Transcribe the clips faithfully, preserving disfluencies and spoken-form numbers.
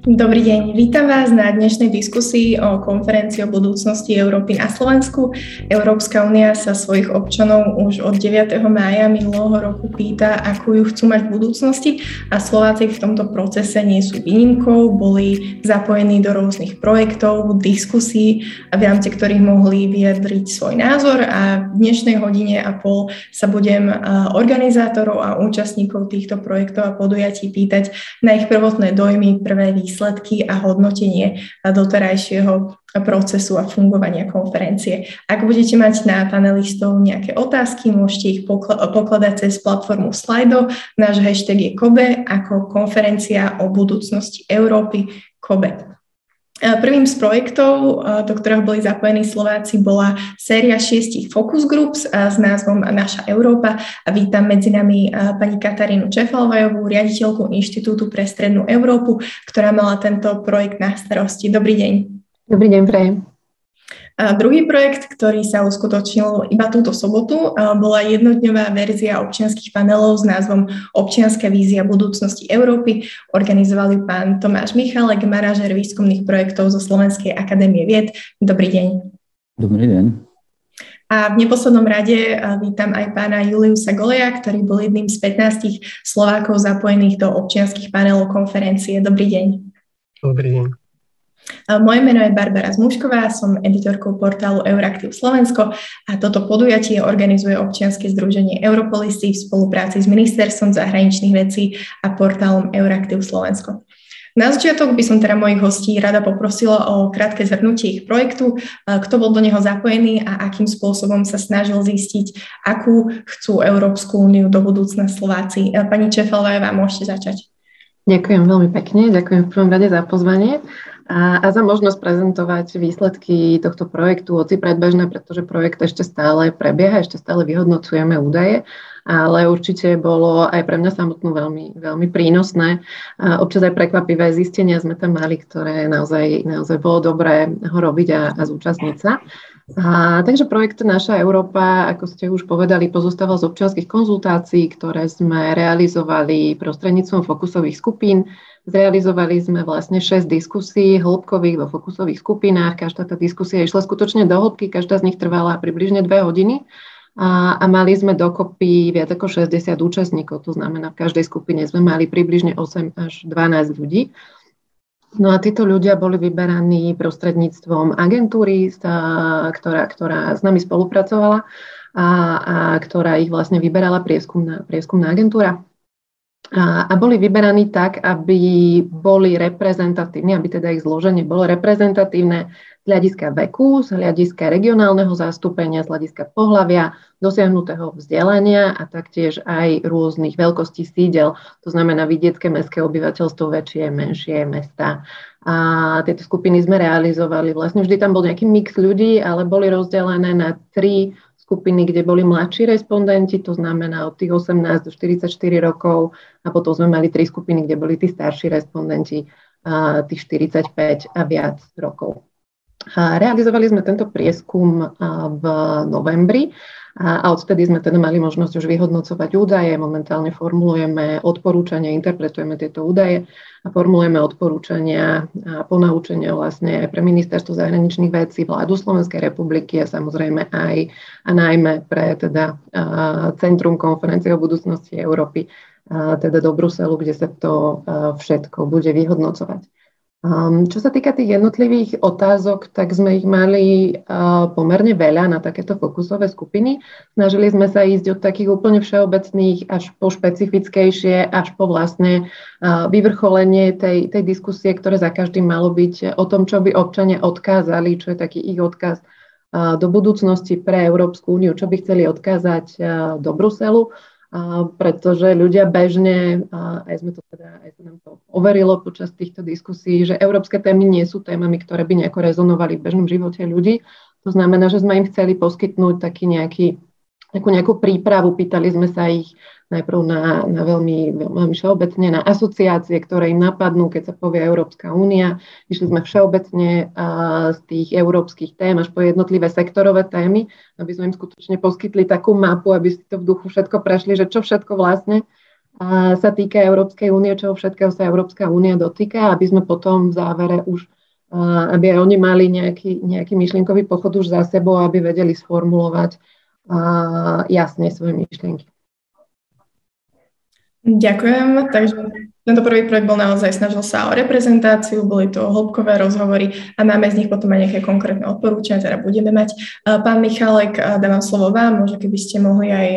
Dobrý deň, vítam vás na dnešnej diskusii o konferencii o budúcnosti Európy na Slovensku. Európska únia sa svojich občanov už od deviateho mája minulého roku pýta, akú ju chcú mať v budúcnosti a Slováci v tomto procese nie sú výnimkou, boli zapojení do rôznych projektov, diskusí, v rámci ktorých mohli vyjadriť svoj názor a v dnešnej hodine a pol sa budem organizátorov a účastníkov týchto projektov a podujatí pýtať na ich prvotné dojmy, prvé výsledky a hodnotenie doterajšieho procesu a fungovania konferencie. Ak budete mať na panelistov nejaké otázky, môžete ich pokladať cez platformu Slido. Náš hashtag je COBE ako konferencia o budúcnosti Európy COBE. Prvým z projektov, do ktorého boli zapojení Slováci, bola séria šiestich focus groups s názvom Naša Európa. A vítam medzi nami pani Katarínu Cséfalvayovú, riaditeľku Inštitútu pre strednú Európu, ktorá mala tento projekt na starosti. Dobrý deň. Dobrý deň, prajem. A druhý projekt, ktorý sa uskutočnil iba túto sobotu, bola jednodňová verzia občianskych panelov s názvom Občianska vízia budúcnosti Európy. Organizoval ju pán Tomáš Michálek, manažér výskumných projektov zo Slovenskej akadémie vied. Dobrý deň. Dobrý deň. A v neposlednom rade vítam aj pána Júliusa Goleja, ktorý bol jedným z pätnástich Slovákov zapojených do občianskych panelov konferencie. Dobrý deň. Dobrý deň. Moje meno je Barbara Zmušková, som editorkou portálu Euractiv Slovensko a toto podujatie organizuje občianske združenie Europolis v spolupráci s Ministerstvom zahraničných vecí a portálom Euractiv Slovensko. Na začiatok by som teda mojich hostí rada poprosila o krátke zhrnutie ich projektu, kto bol do neho zapojený a akým spôsobom sa snažil zistiť, akú chcú Európsku úniu do budúcna Slováci. Pani Cséfalvayová, môžete začať. Ďakujem veľmi pekne, ďakujem v prvom rade za pozvanie a za možnosť prezentovať výsledky tohto projektu, hoci predbežné, pretože projekt ešte stále prebieha, ešte stále vyhodnocujeme údaje, ale určite bolo aj pre mňa samotnú veľmi, veľmi prínosné. Občas aj prekvapivé zistenia sme tam mali, ktoré naozaj, naozaj bolo dobré ho robiť a, a zúčastniť sa. A, takže projekt Naša Európa, ako ste už povedali, pozostával z občianskych konzultácií, ktoré sme realizovali prostredníctvom fokusových skupín. Zrealizovali sme vlastne šesť diskusí hĺbkových vo fokusových skupinách. Každá tá diskusia išla skutočne do hĺbky, každá z nich trvala približne dve hodiny. A, a mali sme dokopy viac ako šesťdesiat účastníkov, to znamená, v každej skupine sme mali približne osem až dvanásť ľudí. No a títo ľudia boli vyberaní prostredníctvom agentúry, ktorá, ktorá s nami spolupracovala a, a ktorá ich vlastne vyberala prieskumná, prieskumná agentúra. A, a boli vyberaní tak, aby boli reprezentatívni, aby teda ich zloženie bolo reprezentatívne z hľadiska veku, z hľadiska regionálneho zastúpenia, z hľadiska pohlavia, dosiahnutého vzdelania a taktiež aj rôznych veľkostí sídel, to znamená vidiecké mestské obyvateľstvo, väčšie, menšie mestá. A tieto skupiny sme realizovali. Vlastne vždy tam bol nejaký mix ľudí, ale boli rozdelené na tri skupiny, kde boli mladší respondenti, to znamená od tých osemnásť do štyridsaťštyri rokov a potom sme mali tri skupiny, kde boli tí starší respondenti tých štyridsaťpäť a viac rokov. Realizovali sme tento prieskum v novembri a odtedy sme teda mali možnosť už vyhodnocovať údaje. Momentálne formulujeme odporúčania, interpretujeme tieto údaje a formulujeme odporúčania a ponaučenia vlastne aj pre Ministerstvo zahraničných vecí, vládu Slovenskej republiky a samozrejme aj a najmä pre teda Centrum konferencie o budúcnosti Európy, teda do Bruselu, kde sa to všetko bude vyhodnocovať. Um, čo sa týka tých jednotlivých otázok, tak sme ich mali uh, pomerne veľa na takéto fokusové skupiny. Snažili sme sa ísť od takých úplne všeobecných až po špecifickejšie, až po vlastne uh, vyvrcholenie tej, tej diskusie, ktoré za každým malo byť o tom, čo by občania odkázali, čo je taký ich odkaz uh, do budúcnosti pre Európsku úniu, čo by chceli odkázať uh, do Bruselu. Uh, pretože ľudia bežne, uh, aj sme to teda, aj sa nám to overilo počas týchto diskusí, že európske témy nie sú témami, ktoré by nejako rezonovali v bežnom živote ľudí. To znamená, že sme im chceli poskytnúť taký nejaký, takú nejakú prípravu. Pýtali sme sa ich najprv na, na veľmi, veľmi všeobecne, na asociácie, ktoré im napadnú, keď sa povie Európska únia. Išli sme všeobecne uh, z tých európskych tém až po jednotlivé sektorové témy, aby sme im skutočne poskytli takú mapu, aby si to v duchu všetko prešli, že čo všetko vlastne a sa týka Európskej únie, čoho všetkého sa Európska únia dotýka, aby sme potom v závere už, aby aj oni mali nejaký, nejaký myšlienkový pochod už za sebou, aby vedeli sformulovať jasne svoje myšlienky. Ďakujem, takže tento prvý projekt bol naozaj, snažil sa o reprezentáciu, boli to hĺbkové rozhovory a máme z nich potom aj nejaké konkrétne odporúčania, teda budeme mať. Pán Michálek, dávam slovo vám, možno keby ste mohli aj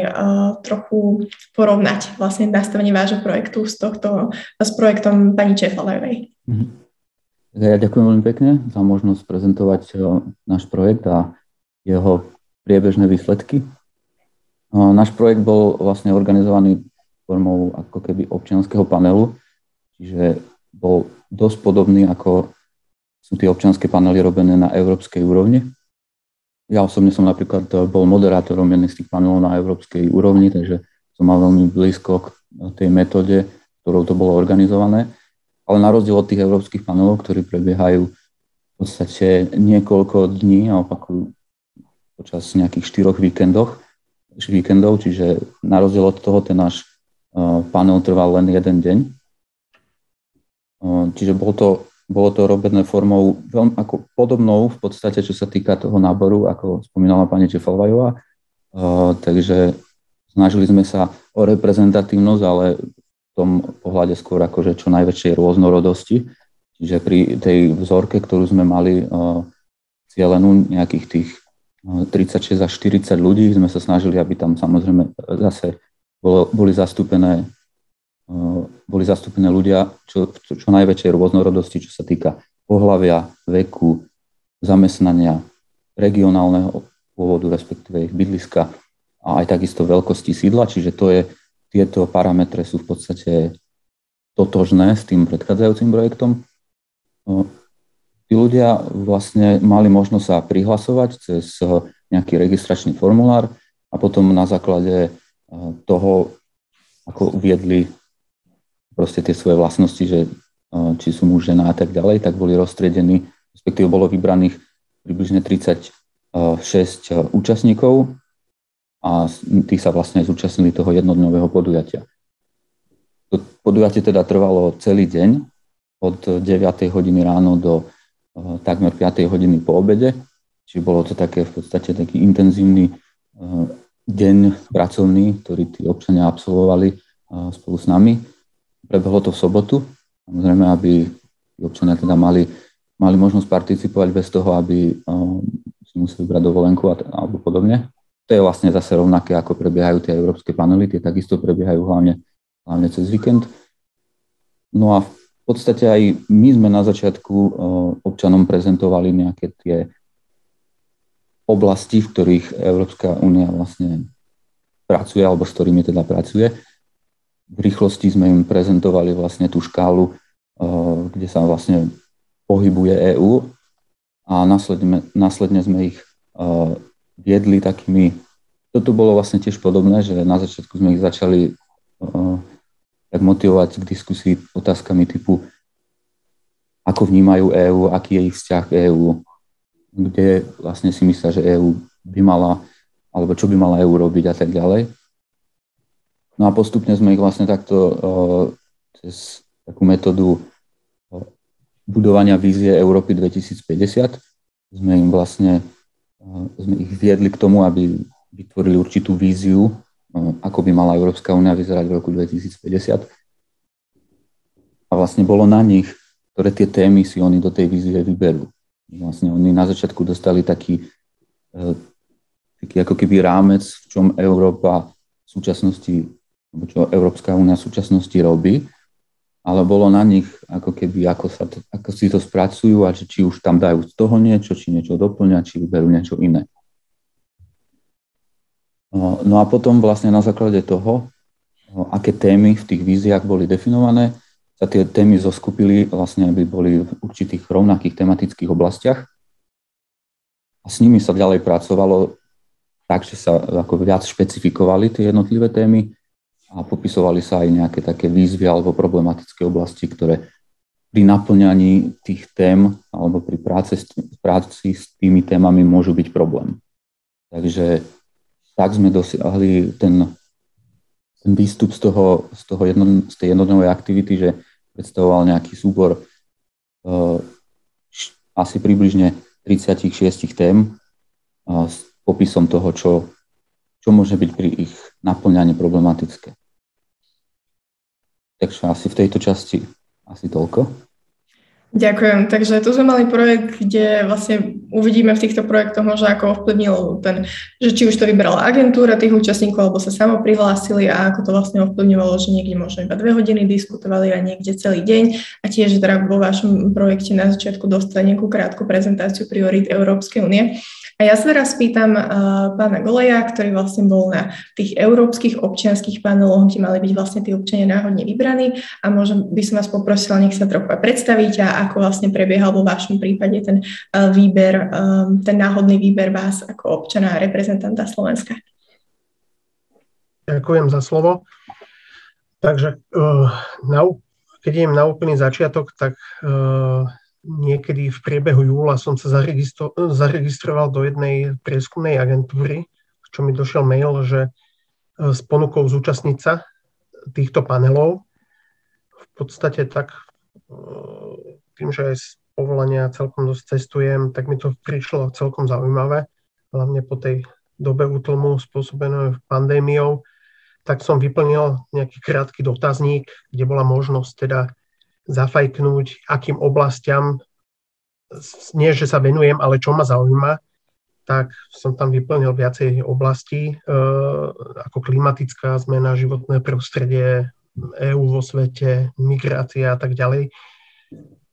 trochu porovnať vlastne nastavenie vášho projektu s, tohto, s projektom pani Cséfalvayovej. Ja ďakujem veľmi pekne za možnosť prezentovať náš projekt a jeho priebežné výsledky. Náš projekt bol vlastne organizovaný formou ako keby občianskeho panelu, čiže bol dosť podobný, ako sú tie občianske panely robené na európskej úrovni. Ja osobne som napríklad bol moderátorom jedných z tých panelov na európskej úrovni, takže som mal veľmi blízko k tej metóde, ktorou to bolo organizované. Ale na rozdiel od tých európskych panelov, ktorí prebiehajú v podstate niekoľko dní a opakujú počas nejakých štyroch víkendov, čiže na rozdiel od toho ten náš panel trval len jeden deň. Čiže bolo to, bolo to robené formou veľmi ako podobnou v podstate, čo sa týka toho náboru, ako spomínala pani Cséfalvayová. Takže snažili sme sa o reprezentatívnosť, ale v tom pohľade skôr akože čo najväčšej rôznorodosti. Čiže pri tej vzorke, ktorú sme mali cielenú nejakých tých tridsaťšesť až štyridsať ľudí, sme sa snažili, aby tam samozrejme zase Boli zastúpené, boli zastúpené ľudia čo, čo, čo najväčšej rôznorodosti, čo sa týka pohlavia, veku, zamestnania, regionálneho pôvodu, respektíve ich bydliska a aj takisto veľkosti sídla. Čiže to je, tieto parametre sú v podstate totožné s tým predchádzajúcim projektom. Tí ľudia vlastne mali možnosť sa prihlasovať cez nejaký registračný formulár a potom na základe toho, ako uviedli proste tie svoje vlastnosti, že či sú muž, žena a tak ďalej, tak boli rozstriedení, respektíve bolo vybraných približne tridsaťšesť účastníkov a tí sa vlastne zúčastnili toho jednodňového podujatia. To podujatie teda trvalo celý deň, od deviatej hodiny ráno do takmer piatej hodiny po obede, čiže bolo to také v podstate taký intenzívny deň pracovný, ktorý tí občania absolvovali spolu s nami. Prebehlo to v sobotu, samozrejme, aby tí občania teda mali, mali možnosť participovať bez toho, aby si museli brať dovolenku a, alebo podobne. To je vlastne zase rovnaké, ako prebiehajú tie európske panely, tie takisto prebiehajú hlavne, hlavne cez víkend. No a v podstate aj my sme na začiatku občanom prezentovali nejaké tie oblasti, v ktorých Európska únia vlastne pracuje, alebo s ktorými teda pracuje. V rýchlosti sme im prezentovali vlastne tú škálu, kde sa vlastne pohybuje EÚ a následne, následne sme ich viedli takými... Toto bolo vlastne tiež podobné, že na začiatku sme ich začali tak motivovať k diskusii otázkami typu, ako vnímajú EÚ, aký je ich vzťah k EÚ, kde vlastne si myslia, že EÚ by mala, alebo čo by mala EÚ robiť a tak ďalej. No a postupne sme ich vlastne takto cez takú metódu budovania vízie Európy dvetisícpäťdesiat sme im vlastne sme ich viedli k tomu, aby vytvorili určitú víziu, ako by mala Európska únia vyzerať v roku dvetisícpäťdesiat. A vlastne bolo na nich, ktoré tie témy si oni do tej vízie vyberú. Vlastne oni na začiatku dostali taký, taký ako keby rámec, v čom Európa v súčasnosti, alebo čo Európska únia v súčasnosti robí, ale bolo na nich ako keby, ako, sa to, ako si to spracujú a či, či už tam dajú z toho niečo, či niečo doplňa, či vyberú niečo iné. No a potom vlastne na základe toho, aké témy v tých víziách boli definované, sa tie témy zoskupili, vlastne aby boli v určitých rovnakých tematických oblastiach. A s nimi sa ďalej pracovalo tak, že sa ako viac špecifikovali tie jednotlivé témy a popisovali sa aj nejaké také výzvy alebo problematické oblasti, ktoré pri naplňaní tých tém alebo pri práci, práci s tými témami môžu byť problém. Takže tak sme dosiahli ten ten výstup z toho, z toho jedno, z tej jednodňovej aktivity, že predstavoval nejaký súbor uh, asi približne tridsaťšesť tém uh, s popisom toho, čo, čo môže byť pri ich napĺňaní problematické. Takže asi v tejto časti asi toľko. Ďakujem. Takže tu sme mali projekt, kde vlastne uvidíme v týchto projektoch možno, ako ovplyvnilo ten, že či už to vybrala agentúra tých účastníkov, alebo sa samo prihlásili a ako to vlastne ovplyvňovalo, že niekde možno iba dve hodiny diskutovali a niekde celý deň. A tiež teda vo vašom projekte na začiatku dostali nejakú krátku prezentáciu priorít Európskej únie. A ja sa teraz pýtam uh, pána Goleja, ktorý vlastne bol na tých európskych občianskych paneloch, kde mali byť vlastne tí občania náhodne vybraní, a možno by som vás poprosila, nech sa trochu predstaviť a ako vlastne prebiehal vo vašom prípade ten uh, výber, um, ten náhodný výber vás ako občana a reprezentanta Slovenska. Ďakujem za slovo. Takže uh, na, keď idem na úplný začiatok, tak... Uh, Niekedy v priebehu júla som sa zaregistro- zaregistroval do jednej prieskumnej agentúry, čo mi došiel mail, že s ponukou zúčastniť sa týchto panelov. V podstate tak, tým, že aj z povolania celkom dosť cestujem, tak mi to prišlo celkom zaujímavé, hlavne po tej dobe útlmu spôsobené pandémiou, tak som vyplnil nejaký krátky dotazník, kde bola možnosť teda zafajknúť, akým oblastiam, nie že sa venujem, ale čo ma zaujíma, tak som tam vyplnil viacej oblastí, e, ako klimatická zmena, životné prostredie, é ú vo svete, migrácia a tak ďalej.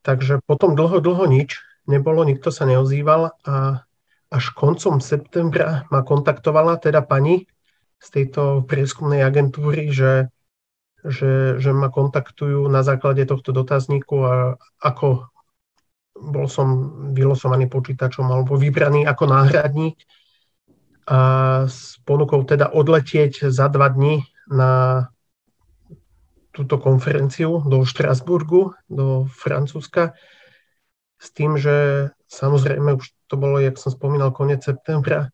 Takže potom dlho, dlho nič nebolo, nikto sa neozýval a až koncom septembra ma kontaktovala teda pani z tejto prieskumnej agentúry, že Že, že ma kontaktujú na základe tohto dotazníku a ako bol som vylosovaný počítačom alebo vybraný ako náhradník a s ponukou teda odletieť za dva dni na túto konferenciu do Štrasburgu, do Francúzska, s tým, že samozrejme už to bolo, jak som spomínal, koniec septembra,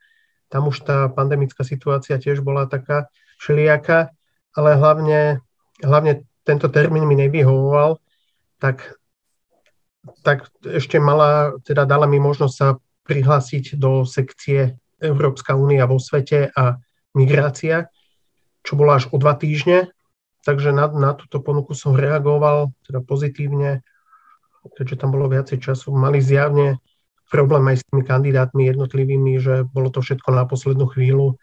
tam už tá pandemická situácia tiež bola taká všelijaká, ale hlavne Hlavne tento termín mi nevyhovoval, tak, tak ešte mala, teda dala mi možnosť sa prihlásiť do sekcie Európska únia vo svete a migrácia, čo bolo až o dva týždne. Takže na, na túto ponuku som reagoval teda pozitívne, keďže tam bolo viacej času. Mali zjavne problém aj s tými kandidátmi jednotlivými, že bolo to všetko na poslednú chvíľu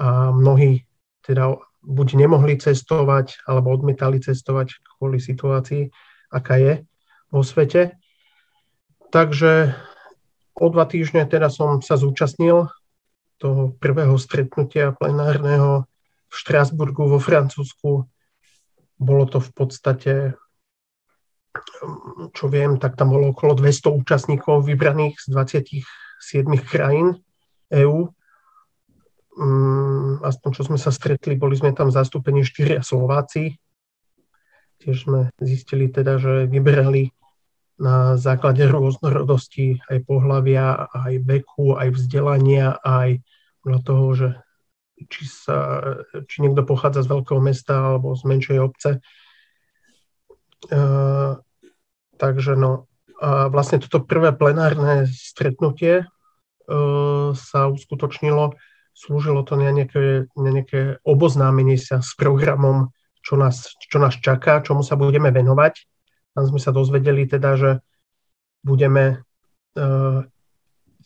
a mnohí teda buď nemohli cestovať, alebo odmietali cestovať kvôli situácii, aká je vo svete. Takže o dva týždne teda som sa zúčastnil toho prvého stretnutia plenárneho v Štrasburgu vo Francúzsku. Bolo to v podstate, čo viem, tak tam bolo okolo dvesto účastníkov vybraných z dvadsaťsedem krajín é ú. Aspoň čo sme sa stretli, boli sme tam zastúpení štyria Slováci. Tiež sme zistili teda, že vyberali na základe rôznorodosti aj pohlavia, aj veku, aj vzdelania, aj podľa toho, že či, sa, či niekto pochádza z veľkého mesta alebo z menšej obce. E, takže no, a vlastne toto prvé plenárne stretnutie e, sa uskutočnilo. Slúžilo to na nejaké, na nejaké oboznámenie sa s programom, čo nás, čo nás čaká, čomu sa budeme venovať. Tam sme sa dozvedeli teda, že budeme e,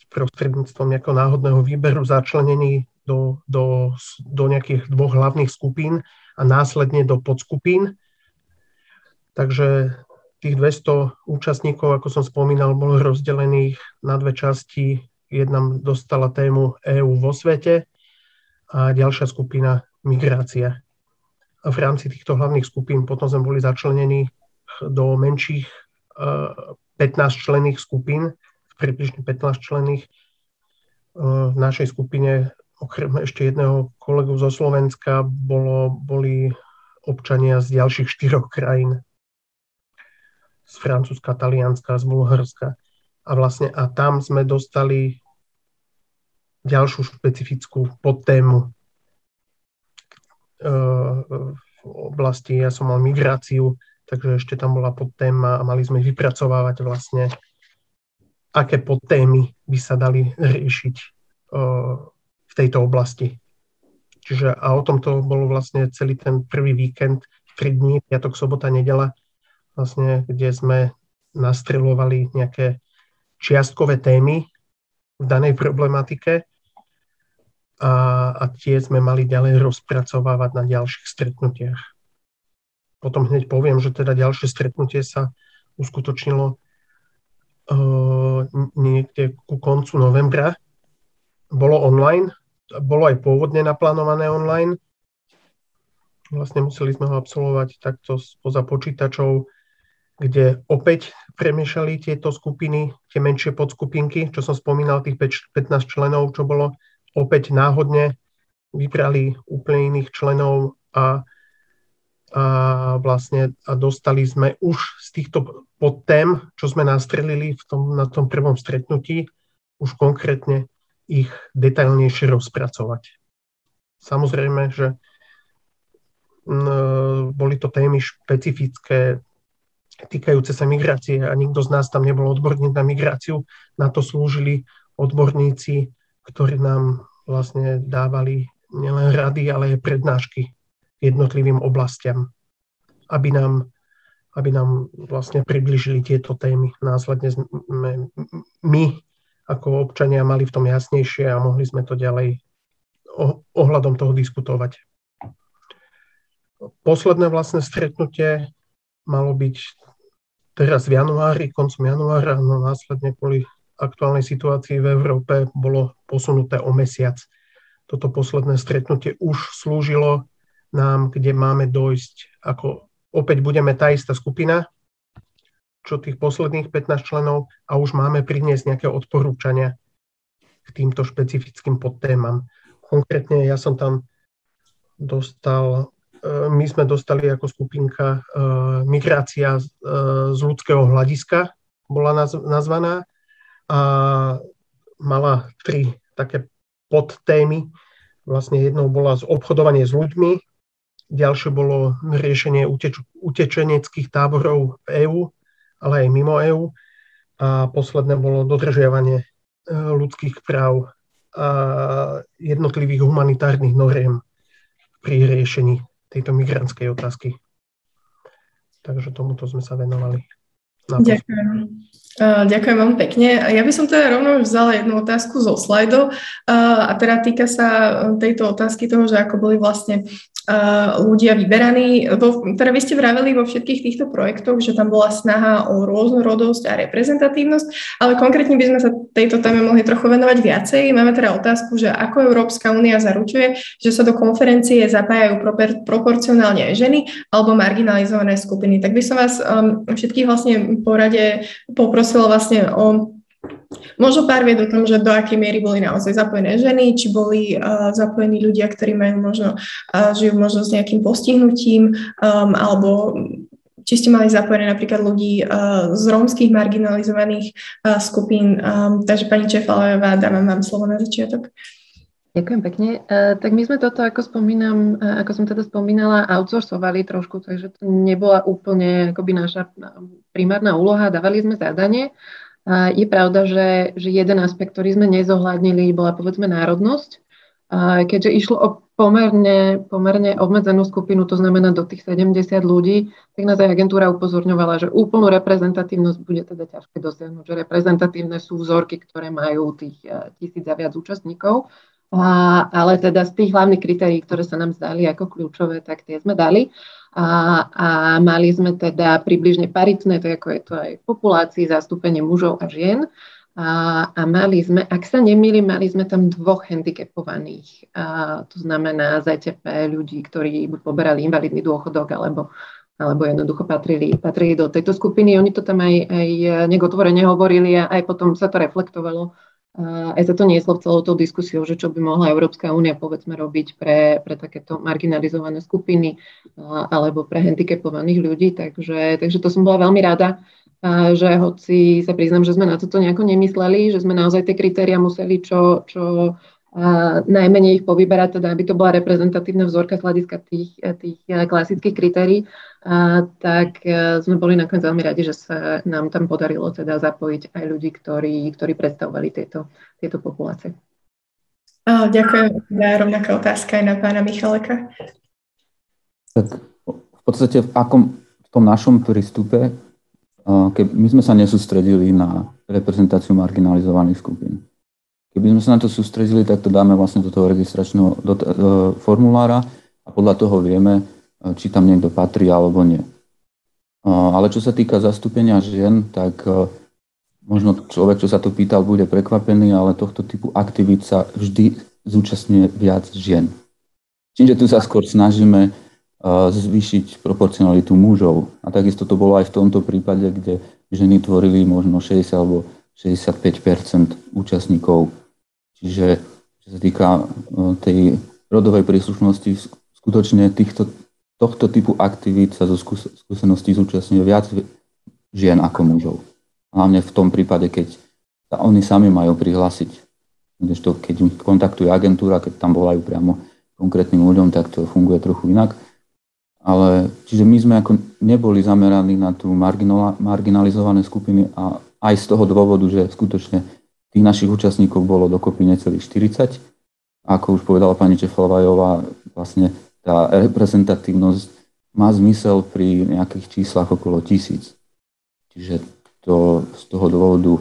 prostredníctvom nejakého náhodného výberu začlenení do, do, do nejakých dvoch hlavných skupín a následne do podskupín. Takže tých dvesto účastníkov, ako som spomínal, bolo rozdelených na dve časti. Jedna dostala tému é ú vo svete a ďalšia skupina migrácia. A v rámci týchto hlavných skupín potom sme boli začlenení do menších pätnásť členných skupín, približne pätnásť členných. V našej skupine, okrem ešte jedného kolegu zo Slovenska, bolo, boli občania z ďalších štyroch krajín. Z Francúzska, Talianska, z Bulharska. A vlastne a tam sme dostali ďalšiu špecifickú podtému, oblasti, ja som mal migráciu, takže ešte tam bola podtéma a mali sme vypracovávať vlastne, aké podtémy by sa dali riešiť v tejto oblasti. Čiže a o tomto bolo vlastne celý ten prvý víkend, tri dni, piatok, sobota, nedeľa, vlastne, kde sme nastreľovali nejaké čiastkové témy v danej problematike a, a tie sme mali ďalej rozpracovávať na ďalších stretnutiach. Potom hneď poviem, že teda ďalšie stretnutie sa uskutočnilo uh, niekde ku koncu novembra. Bolo online, bolo aj pôvodne naplánované online. Vlastne museli sme ho absolvovať takto spoza počítačov, kde opäť premiešali tieto skupiny, tie menšie podskupinky, čo som spomínal, tých päť, pätnásť členov, čo bolo, opäť náhodne vybrali úplne iných členov a, a vlastne a dostali sme už z týchto podtém, čo sme nastrelili v tom, na tom prvom stretnutí, už konkrétne ich detailnejšie rozpracovať. Samozrejme, že mh, boli to témy špecifické, týkajúce sa migrácie a nikto z nás tam nebol odborník na migráciu. Na to slúžili odborníci, ktorí nám vlastne dávali nielen rady, ale aj prednášky jednotlivým oblastiam, aby nám, aby nám vlastne približili tieto témy. Následne sme my ako občania mali v tom jasnejšie a mohli sme to ďalej ohľadom toho diskutovať. Posledné vlastne stretnutie malo byť teraz v januári, koncom januára, no následne kvôli aktuálnej situácii v Európe bolo posunuté o mesiac. Toto posledné stretnutie už slúžilo nám, kde máme dojsť, ako opäť budeme tá istá skupina, čo tých posledných pätnásť členov, a už máme priniesť nejaké odporúčania k týmto špecifickým podtémam. Konkrétne ja som tam dostal, my sme dostali ako skupinka migrácia z ľudského hľadiska, bola nazvaná, a mala tri také podtémy. Vlastne jednou bola obchodovanie s ľuďmi, ďalšie bolo riešenie uteč- utečeneckých táborov v EÚ, ale aj mimo EÚ, a posledné bolo dodržiavanie ľudských práv a jednotlivých humanitárnych noriem pri riešení tejto migrantskej otázky. Takže tomuto sme sa venovali. Ďakujem. Ďakujem veľmi pekne. Ja by som teda rovno vzala jednu otázku zo slajdov a teda týka sa tejto otázky toho, že ako boli vlastne ľudia vyberaní. Teda vy ste vraveli vo všetkých týchto projektoch, že tam bola snaha o rôznorodosť a reprezentatívnosť, ale konkrétne by sme sa tejto téme mohli trochu venovať viacej. Máme teda otázku, že ako Európska únia zaručuje, že sa do konferencie zapájajú proporcionálne ženy alebo marginalizované skupiny. Tak by som vás všetkých vlastne po rade poprosila vlastne o možno pár vied o tom, že do akej miery boli naozaj zapojené ženy, či boli uh, zapojení ľudia, ktorí majú možno, uh, žijú možno s nejakým postihnutím, um, alebo či ste mali zapojené napríklad ľudí uh, z rómskych marginalizovaných uh, skupín. Um, takže pani Cséfalvayová, dávam vám slovo na začiatok. Ďakujem pekne. Tak my sme toto, ako spomínam, ako som teda spomínala, outsourcovali trošku, takže to nebola úplne akoby naša primárna úloha, dávali sme zadanie. Je pravda, že, že jeden aspekt, ktorý sme nezohľadnili, bola povedzme národnosť, keďže išlo o pomerne, pomerne obmedzenú skupinu, to znamená do tých sedemdesiat ľudí, tak nás aj agentúra upozorňovala, že úplnú reprezentatívnosť bude teda ťažké dosiahnuť, že reprezentatívne sú vzorky, ktoré majú tých tisíc a viac účastníkov. A, ale teda z tých hlavných kritérií, ktoré sa nám zdali ako kľúčové, tak tie sme dali a, a mali sme teda približne paritné, to ako je to aj v populácii, zastúpenie mužov a žien a, a mali sme, ak sa nemýlim, mali sme tam dvoch handicapovaných, a to znamená zet té pé ľudí, ktorí poberali invalidný dôchodok alebo, alebo jednoducho patrili, patrili do tejto skupiny. Oni to tam aj, aj negotvorene hovorili a aj potom sa to reflektovalo. Aj sa to nieslo celou tou diskusiou, že čo by mohla Európska únia povedzme robiť pre, pre takéto marginalizované skupiny alebo pre handicapovaných ľudí. Takže, takže to som bola veľmi rada, že hoci sa priznám, že sme na toto nejako nemysleli, že sme naozaj tie kritéria museli čo, čo a najmenej ich povyberať, teda aby to bola reprezentatívna vzorka z hľadiska tých, tých klasických kritérií, a tak sme boli nakoniec veľmi radi, že sa nám tam podarilo teda zapojiť aj ľudí, ktorí, ktorí predstavovali tieto, tieto populácie. Oh, ďakujem. Rovnaká otázka aj na pána Micháleka. Tak v podstate v, akom, v tom našom prístupe my sme sa nesústredili na reprezentáciu marginalizovaných skupín. Keby sme sa na to sústredili, tak to dáme vlastne do toho registračného do, do, do formulára a podľa toho vieme, či tam niekto patrí alebo nie. Ale čo sa týka zastúpenia žien, tak možno človek, čo sa to pýtal, bude prekvapený, ale tohto typu aktivít sa vždy zúčastňuje viac žien. Čiže tu sa skôr snažíme zvýšiť proporcionalitu mužov. A takisto to bolo aj v tomto prípade, kde ženy tvorili možno šesťdesiat alebo šesťdesiatpäť percent účastníkov. Čiže čo sa týka tej rodovej príslušnosti, skutočne týchto, tohto typu aktivít sa zo skúseností zúčastňuje viac žien ako mužov. Hlavne v tom prípade, keď sa oni sami majú prihlásiť. Kdežto, keď im kontaktuje agentúra, keď tam volajú priamo konkrétnym ľuďom, tak to funguje trochu inak. Ale čiže my sme ako neboli zameraní na tú marginalizované skupiny a aj z toho dôvodu, že skutočne tých našich účastníkov bolo dokopy necelých štyridsať. Ako už povedala pani Cséfalvayová, vlastne tá reprezentatívnosť má zmysel pri nejakých číslach okolo tisíc. Čiže to, z toho dôvodu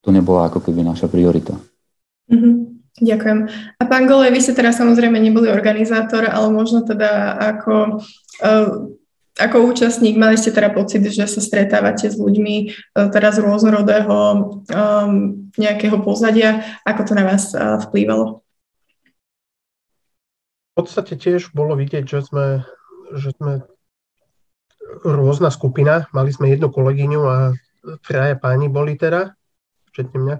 to nebola ako keby naša priorita. Mm-hmm. Ďakujem. A pán Golej, vy ste teraz samozrejme neboli organizátor, ale možno teda ako, ako účastník mali ste teda pocit, že sa stretávate s ľuďmi teraz rôznorodého nejakého pozadia. Ako to na vás vplývalo? V podstate tiež bolo vidieť, že sme, že sme rôzna skupina. Mali sme jednu kolegyňu a traja páni boli teda, včetne mňa,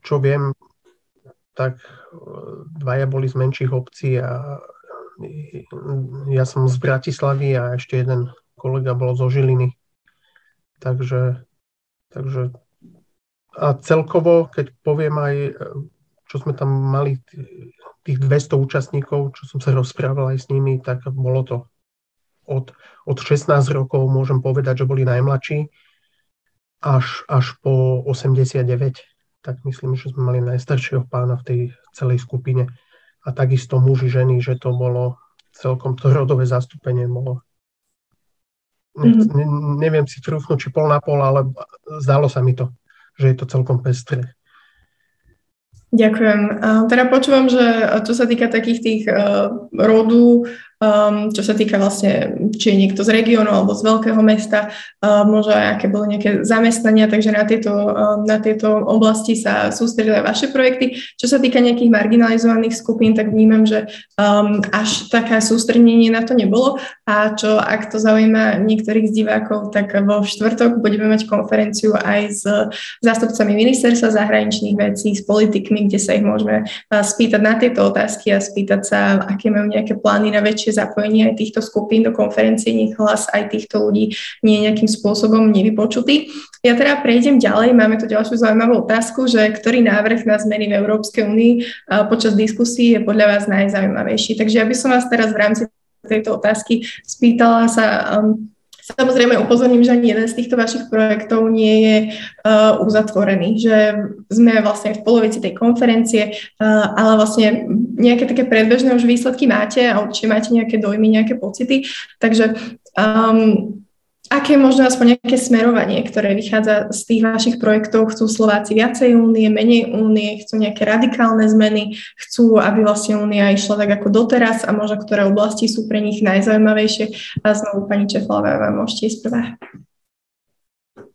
čo viem, tak dvaja boli z menších obcí a ja som z Bratislavy a ešte jeden kolega bol zo Žiliny. Takže, takže a celkovo, keď poviem aj, čo sme tam mali, tých dvesto účastníkov, čo som sa rozprával aj s nimi, tak bolo to od, od šestnásť rokov, môžem povedať, že boli najmladší, až, až po osemdesiatdeväť. Tak myslím, že sme mali najstaršieho pána v tej celej skupine. A takisto muži, ženy, že to bolo celkom to rodové zastúpenie. Bolo. Mm-hmm. Ne, neviem si trúfnuť, či pol na pol, ale zdalo sa mi to, že je to celkom pestré. Ďakujem. Teda počúvam, že čo sa týka takých tých rodu, čo sa týka vlastne, či je niekto z regiónu alebo z veľkého mesta, možno aj aké boli nejaké zamestnania, takže na tieto, na tieto oblasti sa sústredili aj vaše projekty. Čo sa týka nejakých marginalizovaných skupín, tak vnímam, že až také sústredenie na to nebolo. A čo, ak to zaujíma niektorých z divákov, tak vo štvrtok budeme mať konferenciu aj s zástupcami ministerstva zahraničných vecí, s politikmi, kde sa ich môžeme spýtať na tieto otázky a spýtať sa, aké majú nejaké plány na väčšie zapojenie aj týchto skupín do konferencie, nech hlas aj týchto ľudí nie je nejakým spôsobom nevypočutý. Ja teda prejdem ďalej, máme tu ďalšiu zaujímavú otázku, že ktorý návrh na zmeny v Európskej únii počas diskusí je podľa vás najzaujímavejší. Takže ja by som vás teraz v rámci tejto otázky spýtala sa... Um, Samozrejme, upozorním, že ani jeden z týchto vašich projektov nie je uh, uzatvorený, že sme vlastne v polovici tej konferencie, uh, ale vlastne nejaké také predbežné už výsledky máte a určite máte nejaké dojmy, nejaké pocity. Takže um, aké je možno aspoň nejaké smerovanie, ktoré vychádza z tých vašich projektov? Chcú Slováci viacej únie, menej únie, chcú nejaké radikálne zmeny, chcú, aby vlastne únia išla tak ako doteraz a možno ktoré oblasti sú pre nich najzaujímavejšie? A znovu pani Cséfalvayová, môžete ísť prvá.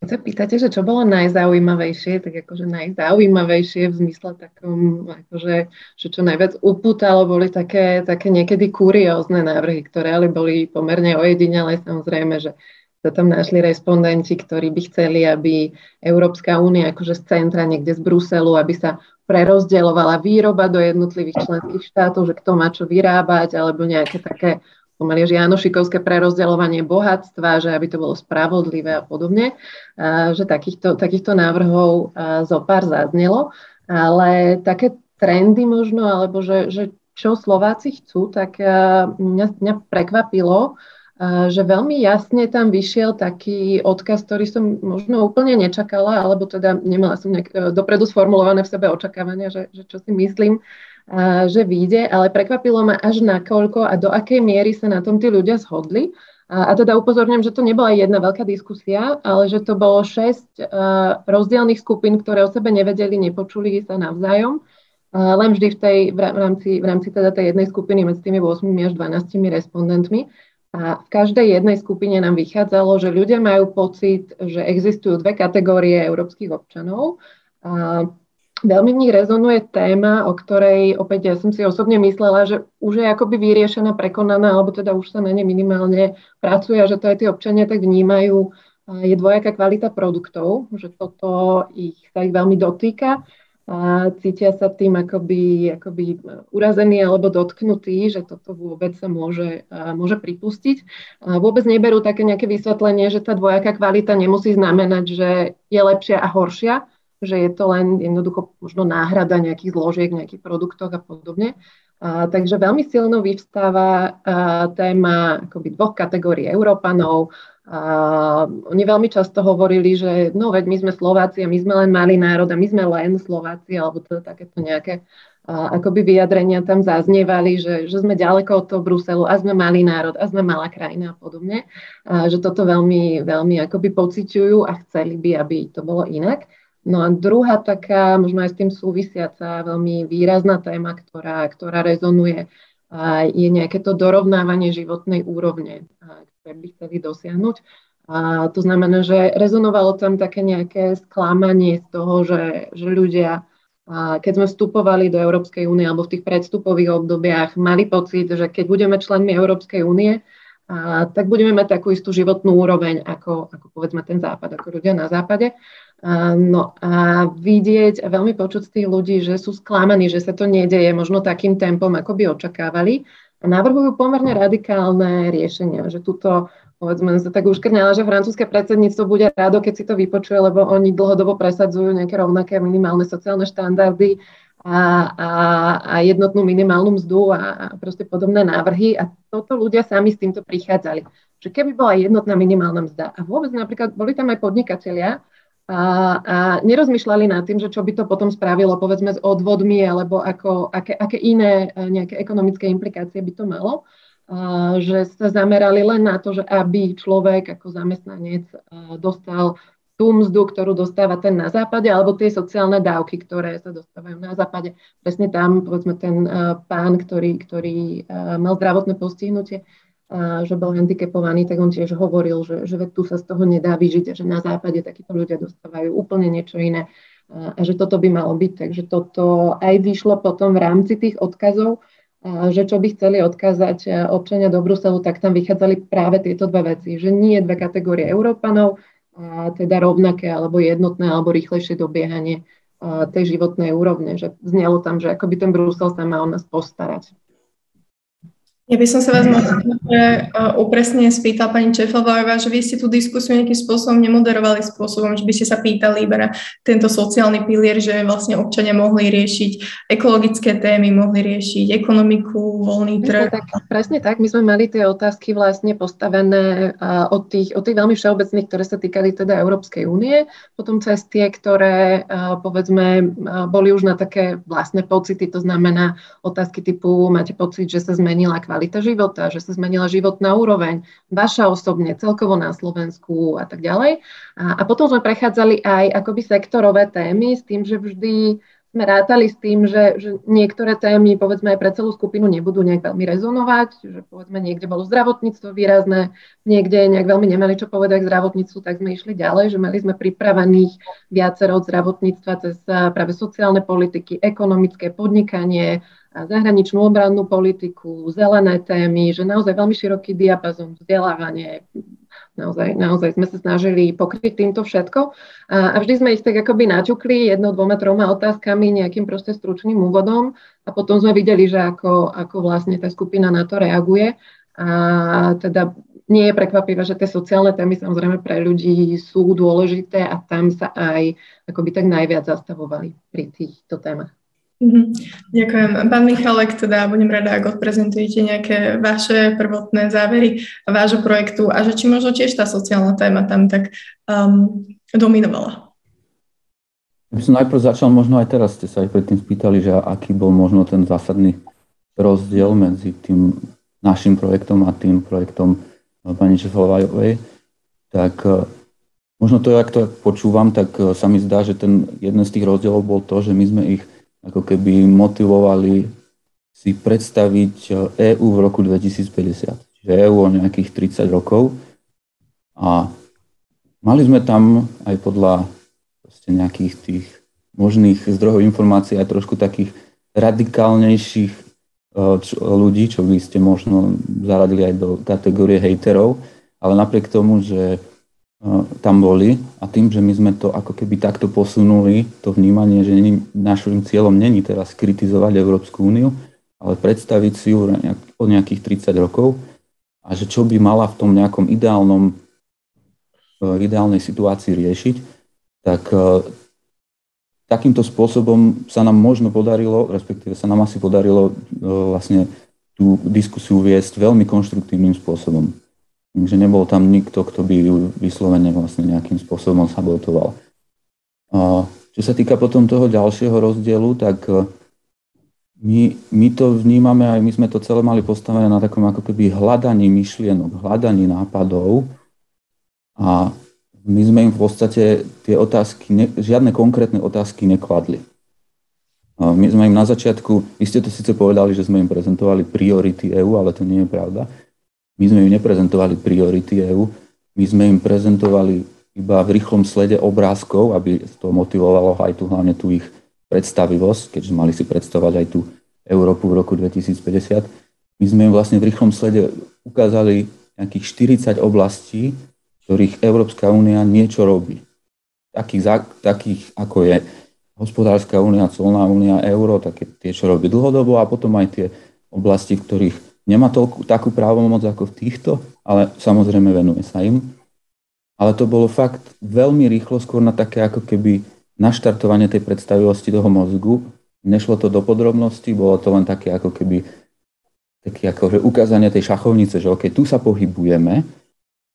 Keď sa pýtate, že čo bolo najzaujímavejšie, tak akože najzaujímavejšie v zmysle takom, akože, že čo najviac upútalo, boli také, také niekedy kuriózne návrhy, ktoré ale boli pomerne ojedinelé. Samozrejme, že sa tam našli respondenti, ktorí by chceli, aby Európska únia akože z centra, niekde z Bruselu, aby sa prerozdeľovala výroba do jednotlivých členských štátov, že kto má čo vyrábať, alebo nejaké také pomaly, že Janošikovské prerozdeľovanie bohatstva, že aby to bolo spravodlivé a podobne, že takýchto, takýchto návrhov zo pár zaznelo, ale také, trendy možno, alebo že, že čo Slováci chcú, tak mňa, mňa prekvapilo, že veľmi jasne tam vyšiel taký odkaz, ktorý som možno úplne nečakala, alebo teda nemala som nejak dopredu sformulované v sebe očakávania, že, že čo si myslím, že vyjde, ale prekvapilo ma až nakoľko a do akej miery sa na tom tí ľudia zhodli. A, a teda upozorňujem, že to nebola jedna veľká diskusia, ale že to bolo šesť rozdielnych skupín, ktoré o sebe nevedeli, nepočuli sa navzájom. Len vždy v, tej, v rámci, v rámci teda tej jednej skupiny medzi tými ôsmimi až dvanástimi respondentmi. A v každej jednej skupine nám vychádzalo, že ľudia majú pocit, že existujú dve kategórie európskych občanov. A veľmi v nich rezonuje téma, o ktorej opäť ja som si osobne myslela, že už je akoby vyriešená, prekonaná, alebo teda už sa na ne minimálne pracuje a že to aj tí občania tak vnímajú. Je dvojaká kvalita produktov, že toto ich sa ich veľmi dotýka. A cítia sa tým akoby, akoby urazení alebo dotknutí, že toto vôbec sa môže, môže pripustiť. A vôbec neberú také nejaké vysvetlenie, že tá dvojaká kvalita nemusí znamenať, že je lepšia a horšia, že je to len jednoducho možno náhrada nejakých zložiek, nejakých produktov a podobne. A, takže veľmi silno vyvstáva a, téma akoby dvoch kategórií Európanov. A oni veľmi často hovorili, že no veď my sme Slováci a my sme len malý národ a my sme len Slováci, alebo to takéto nejaké a, akoby vyjadrenia tam zaznievali, že, že sme ďaleko od toho Bruselu a sme malý národ a sme malá krajina a podobne, a že toto veľmi, veľmi akoby pociťujú a chceli by, aby to bolo inak. No a druhá taká, možno aj s tým súvisiaca, veľmi výrazná téma, ktorá, ktorá rezonuje, a je nejaké to dorovnávanie životnej úrovne, ktoré by chceli dosiahnuť. A to znamená, že rezonovalo tam také nejaké sklamanie z toho, že, že ľudia, keď sme vstupovali do Európskej únie alebo v tých predstupových obdobiach, mali pocit, že keď budeme členmi Európskej únie, a tak budeme mať takú istú životnú úroveň ako, ako povedzme ten západ, ako ľudia na západe. A, no a vidieť a veľmi počuť z tých ľudí, že sú sklamaní, že sa to nedeje možno takým tempom, ako by očakávali. A navrhujú pomerne radikálne riešenia, že tuto, povedzme, sa tak uškrňala, že francúzske predsedníctvo bude rado, keď si to vypočuje, lebo oni dlhodobo presadzujú nejaké rovnaké minimálne sociálne štandardy A, a, a jednotnú minimálnu mzdu a, a proste podobné návrhy a toto ľudia sami s týmto prichádzali. Že keby bola jednotná minimálna mzda a vôbec napríklad boli tam aj podnikatelia a, a nerozmýšľali nad tým, že čo by to potom spravilo povedzme s odvodmi alebo ako, aké, aké iné nejaké ekonomické implikácie by to malo, a, že sa zamerali len na to, že aby človek ako zamestnanec dostal tú mzdu, ktorú dostáva ten na západe, alebo tie sociálne dávky, ktoré sa dostávajú na západe. Presne tam, povedzme, ten uh, pán, ktorý, ktorý uh, mal zdravotné postihnutie, uh, že bol handicapovaný, tak on tiež hovoril, že, že tu sa z toho nedá vyžiť a že na západe takíto ľudia dostávajú úplne niečo iné uh, a že toto by malo byť. Takže toto aj vyšlo potom v rámci tých odkazov, uh, že čo by chceli odkázať občania do Bruselu, tak tam vychádzali práve tieto dve veci, že nie dve kategórie Európanov, a teda rovnaké alebo jednotné alebo rýchlejšie dobiehanie tej životnej úrovne, že znelo tam, že akoby ten Brusel sa má o nás postarať. Ja by som sa vás možno upresne spýtala, pani Cséfalvayová, že vy ste tú diskusiu nejakým spôsobom nemoderovali spôsobom, že by ste sa pýtali iba na tento sociálny pilier, že vlastne občania mohli riešiť ekologické témy, mohli riešiť ekonomiku, voľný trh. Tak, presne tak, my sme mali tie otázky vlastne postavené od tých, od tých veľmi všeobecných, ktoré sa týkali teda Európskej únie, potom cez tie, ktoré povedzme boli už na také vlastné pocity, to znamená otázky typu máte pocit, že sa zmenila kvalita života, že sa zmenila životná úroveň, vaša osobne, celkovo na Slovensku a tak ďalej. A, a potom sme prechádzali aj akoby sektorové témy s tým, že vždy sme rátali s tým, že, že niektoré témy, povedzme aj pre celú skupinu, nebudú nejak veľmi rezonovať, že povedzme niekde bolo zdravotníctvo výrazné, niekde nejak veľmi nemali čo povedať k zdravotníctvu, tak sme išli ďalej, že mali sme pripravených viacero od zdravotníctva cez práve sociálne politiky, ekonomické podnikanie, a zahraničnú obrannú politiku, zelené témy, že naozaj veľmi široký diapazón, vzdelávanie, naozaj, naozaj sme sa snažili pokryť týmto všetko. A, a vždy sme ich tak akoby naťukli jednou, dvoma, troma otázkami, nejakým proste stručným úvodom a potom sme videli, že ako, ako vlastne tá skupina na to reaguje. A teda nie je prekvapivé, že tie sociálne témy samozrejme pre ľudí sú dôležité a tam sa aj akoby tak najviac zastavovali pri týchto témach. Ďakujem. Pán Michálek, teda budem rada, ak odprezentujete nejaké vaše prvotné závery vášho projektu a že či možno tiež tá sociálna téma tam tak um, dominovala. Ja by som najprv začal, možno aj teraz ste sa aj predtým spýtali, že aký bol možno ten zásadný rozdiel medzi tým našim projektom a tým projektom pani Cséfalvayovej. Tak možno to, ak to počúvam, tak sa mi zdá, že ten jeden z tých rozdielov bol to, že my sme ich ako keby motivovali si predstaviť EÚ v roku dvetisícpäťdesiat. Čiže EÚ o nejakých tridsať rokov. A mali sme tam aj podľa nejakých tých možných zdrojov informácií aj trošku takých radikálnejších ľudí, čo by ste možno zaradili aj do kategórie hejterov, ale napriek tomu, že tam boli a tým, že my sme to ako keby takto posunuli, to vnímanie, že našim cieľom není teraz kritizovať Európsku úniu, ale predstaviť si ju o nejakých tridsať rokov a že čo by mala v tom nejakom ideálnom, ideálnej situácii riešiť, tak takýmto spôsobom sa nám možno podarilo, respektíve sa nám asi podarilo vlastne tú diskusiu viesť veľmi konštruktívnym spôsobom. Takže nebol tam nikto, kto by ju vyslovene vlastne nejakým spôsobom sabotoval. Čo sa týka potom toho ďalšieho rozdielu, tak my, my to vnímame, aj my sme to celé mali postavené na takom ako keby hľadaní myšlienok, hľadaní nápadov a my sme im v podstate tie otázky, ne, žiadne konkrétne otázky nekladli. My sme im na začiatku, vy ste to síce povedali, že sme im prezentovali priority EÚ, ale to nie je pravda. My sme im neprezentovali priority EÚ, my sme im prezentovali iba v rýchlom slede obrázkov, aby to motivovalo aj tu hlavne tú ich predstavivosť, keďže mali si predstavovať aj tú Európu v roku dvetisícpäťdesiat. My sme im vlastne v rýchlom slede ukázali nejakých štyridsať oblastí, v ktorých Európska únia niečo robí. Takých, takých ako je hospodárska únia, colná únia, euro, také tie, čo robí dlhodobo a potom aj tie oblasti, v ktorých nemá toľku, takú právomoc ako v týchto, ale samozrejme venuje sa im. Ale to bolo fakt veľmi rýchlo, skôr na také ako keby naštartovanie tej predstavivosti toho mozgu. Nešlo to do podrobností, bolo to len také ako keby také ako ukázanie tej šachovnice, že okej, tu sa pohybujeme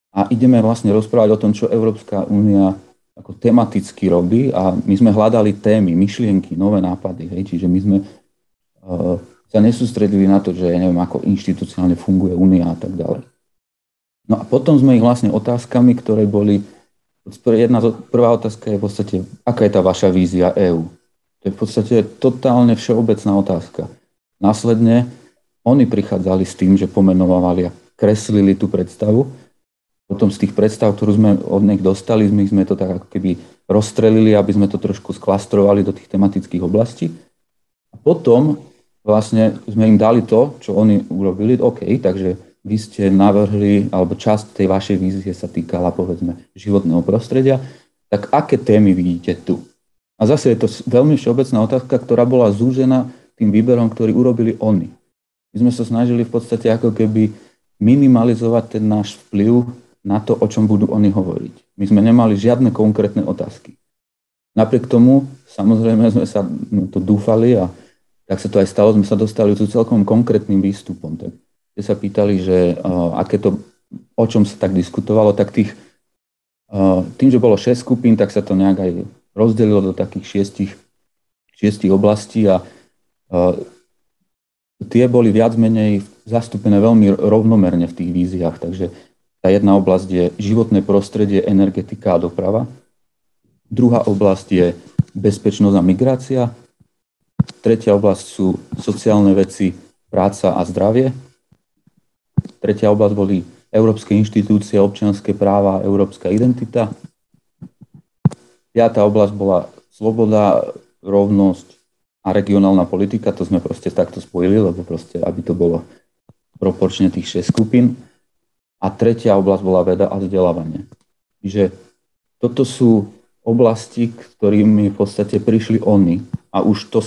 a ideme vlastne rozprávať o tom, čo Európska únia ako tematicky robí a my sme hľadali témy, myšlienky, nové nápady. Hej? Čiže my sme... Uh, sa nesústredili na to, že neviem, ako inštitucionálne funguje únia a tak ďalej. No a potom sme ich vlastne otázkami, ktoré boli... Jedna, prvá otázka je v podstate, aká je tá vaša vízia EÚ? To je v podstate totálne všeobecná otázka. Následne oni prichádzali s tým, že pomenovali a kreslili tú predstavu. Potom z tých predstav, ktorú sme od nich dostali, my sme to tak ako keby rozstrelili, aby sme to trošku sklastrovali do tých tematických oblastí. A potom... Vlastne sme im dali to, čo oni urobili, OK, takže vy ste navrhli, alebo časť tej vašej vízie sa týkala, povedzme, životného prostredia, tak aké témy vidíte tu? A zase je to veľmi všeobecná otázka, ktorá bola zúžená tým výberom, ktorý urobili oni. My sme sa snažili v podstate ako keby minimalizovať ten náš vplyv na to, o čom budú oni hovoriť. My sme nemali žiadne konkrétne otázky. Napriek tomu, samozrejme, sme sa to dúfali a tak sa to aj stalo, sme sa dostali s celkom konkrétnym výstupom. Tak, keď sa pýtali, že uh, aké to, o čom sa tak diskutovalo, tak tých, uh, tým, že bolo šesť skupín, tak sa to nejak aj rozdelilo do takých šiestich oblastí a uh, tie boli viac menej zastúpené veľmi rovnomerne v tých víziách. Takže tá jedna oblasť je životné prostredie, energetika a doprava. Druhá oblasť je bezpečnosť a migrácia. Tretia oblasť sú sociálne veci, práca a zdravie. Tretia oblasť boli európske inštitúcie, občianske práva, európska identita. Piatá oblasť bola sloboda, rovnosť a regionálna politika. To sme proste takto spojili, lebo proste, aby to bolo proporčne tých šesť skupín. A tretia oblasť bola veda a vzdelávanie. Čiže toto sú oblasti, ktorými v podstate prišli oni. A už to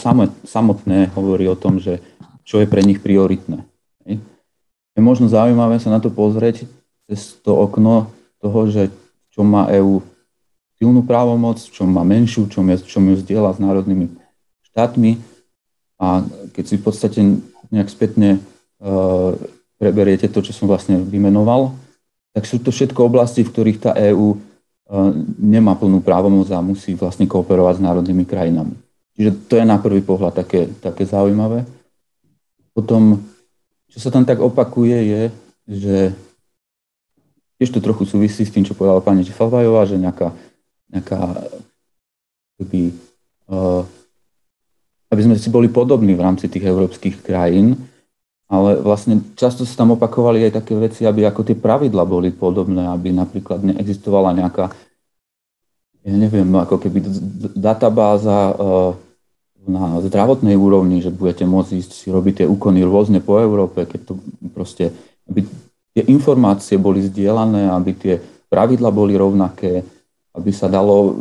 samotné hovorí o tom, že čo je pre nich prioritné. Je možno zaujímavé sa na to pozrieť cez to okno toho, že čo má EÚ silnú právomoc, čo má menšiu, čo ju zdieľa s národnými štátmi, A keď si v podstate nejak spätne preberiete to, čo som vlastne vymenoval, tak sú to všetko oblasti, v ktorých tá EÚ nemá plnú právomoc a musí vlastne kooperovať s národnými krajinami. Čiže to je na prvý pohľad také, také zaujímavé. Potom, čo sa tam tak opakuje, je, že tiež to trochu súvisí s tým, čo povedala pani Cséfalvayová, že nejaká, nejaká keby, uh, aby sme si boli podobní v rámci tých európskych krajín, ale vlastne často sa tam opakovali aj také veci, aby ako tie pravidla boli podobné, aby napríklad neexistovala nejaká, ja neviem, ako keby databáza na zdravotnej úrovni, že budete môcť ísť si robiť tie úkony rôzne po Európe, keď to proste, aby tie informácie boli zdieľané, aby tie pravidla boli rovnaké, aby sa dalo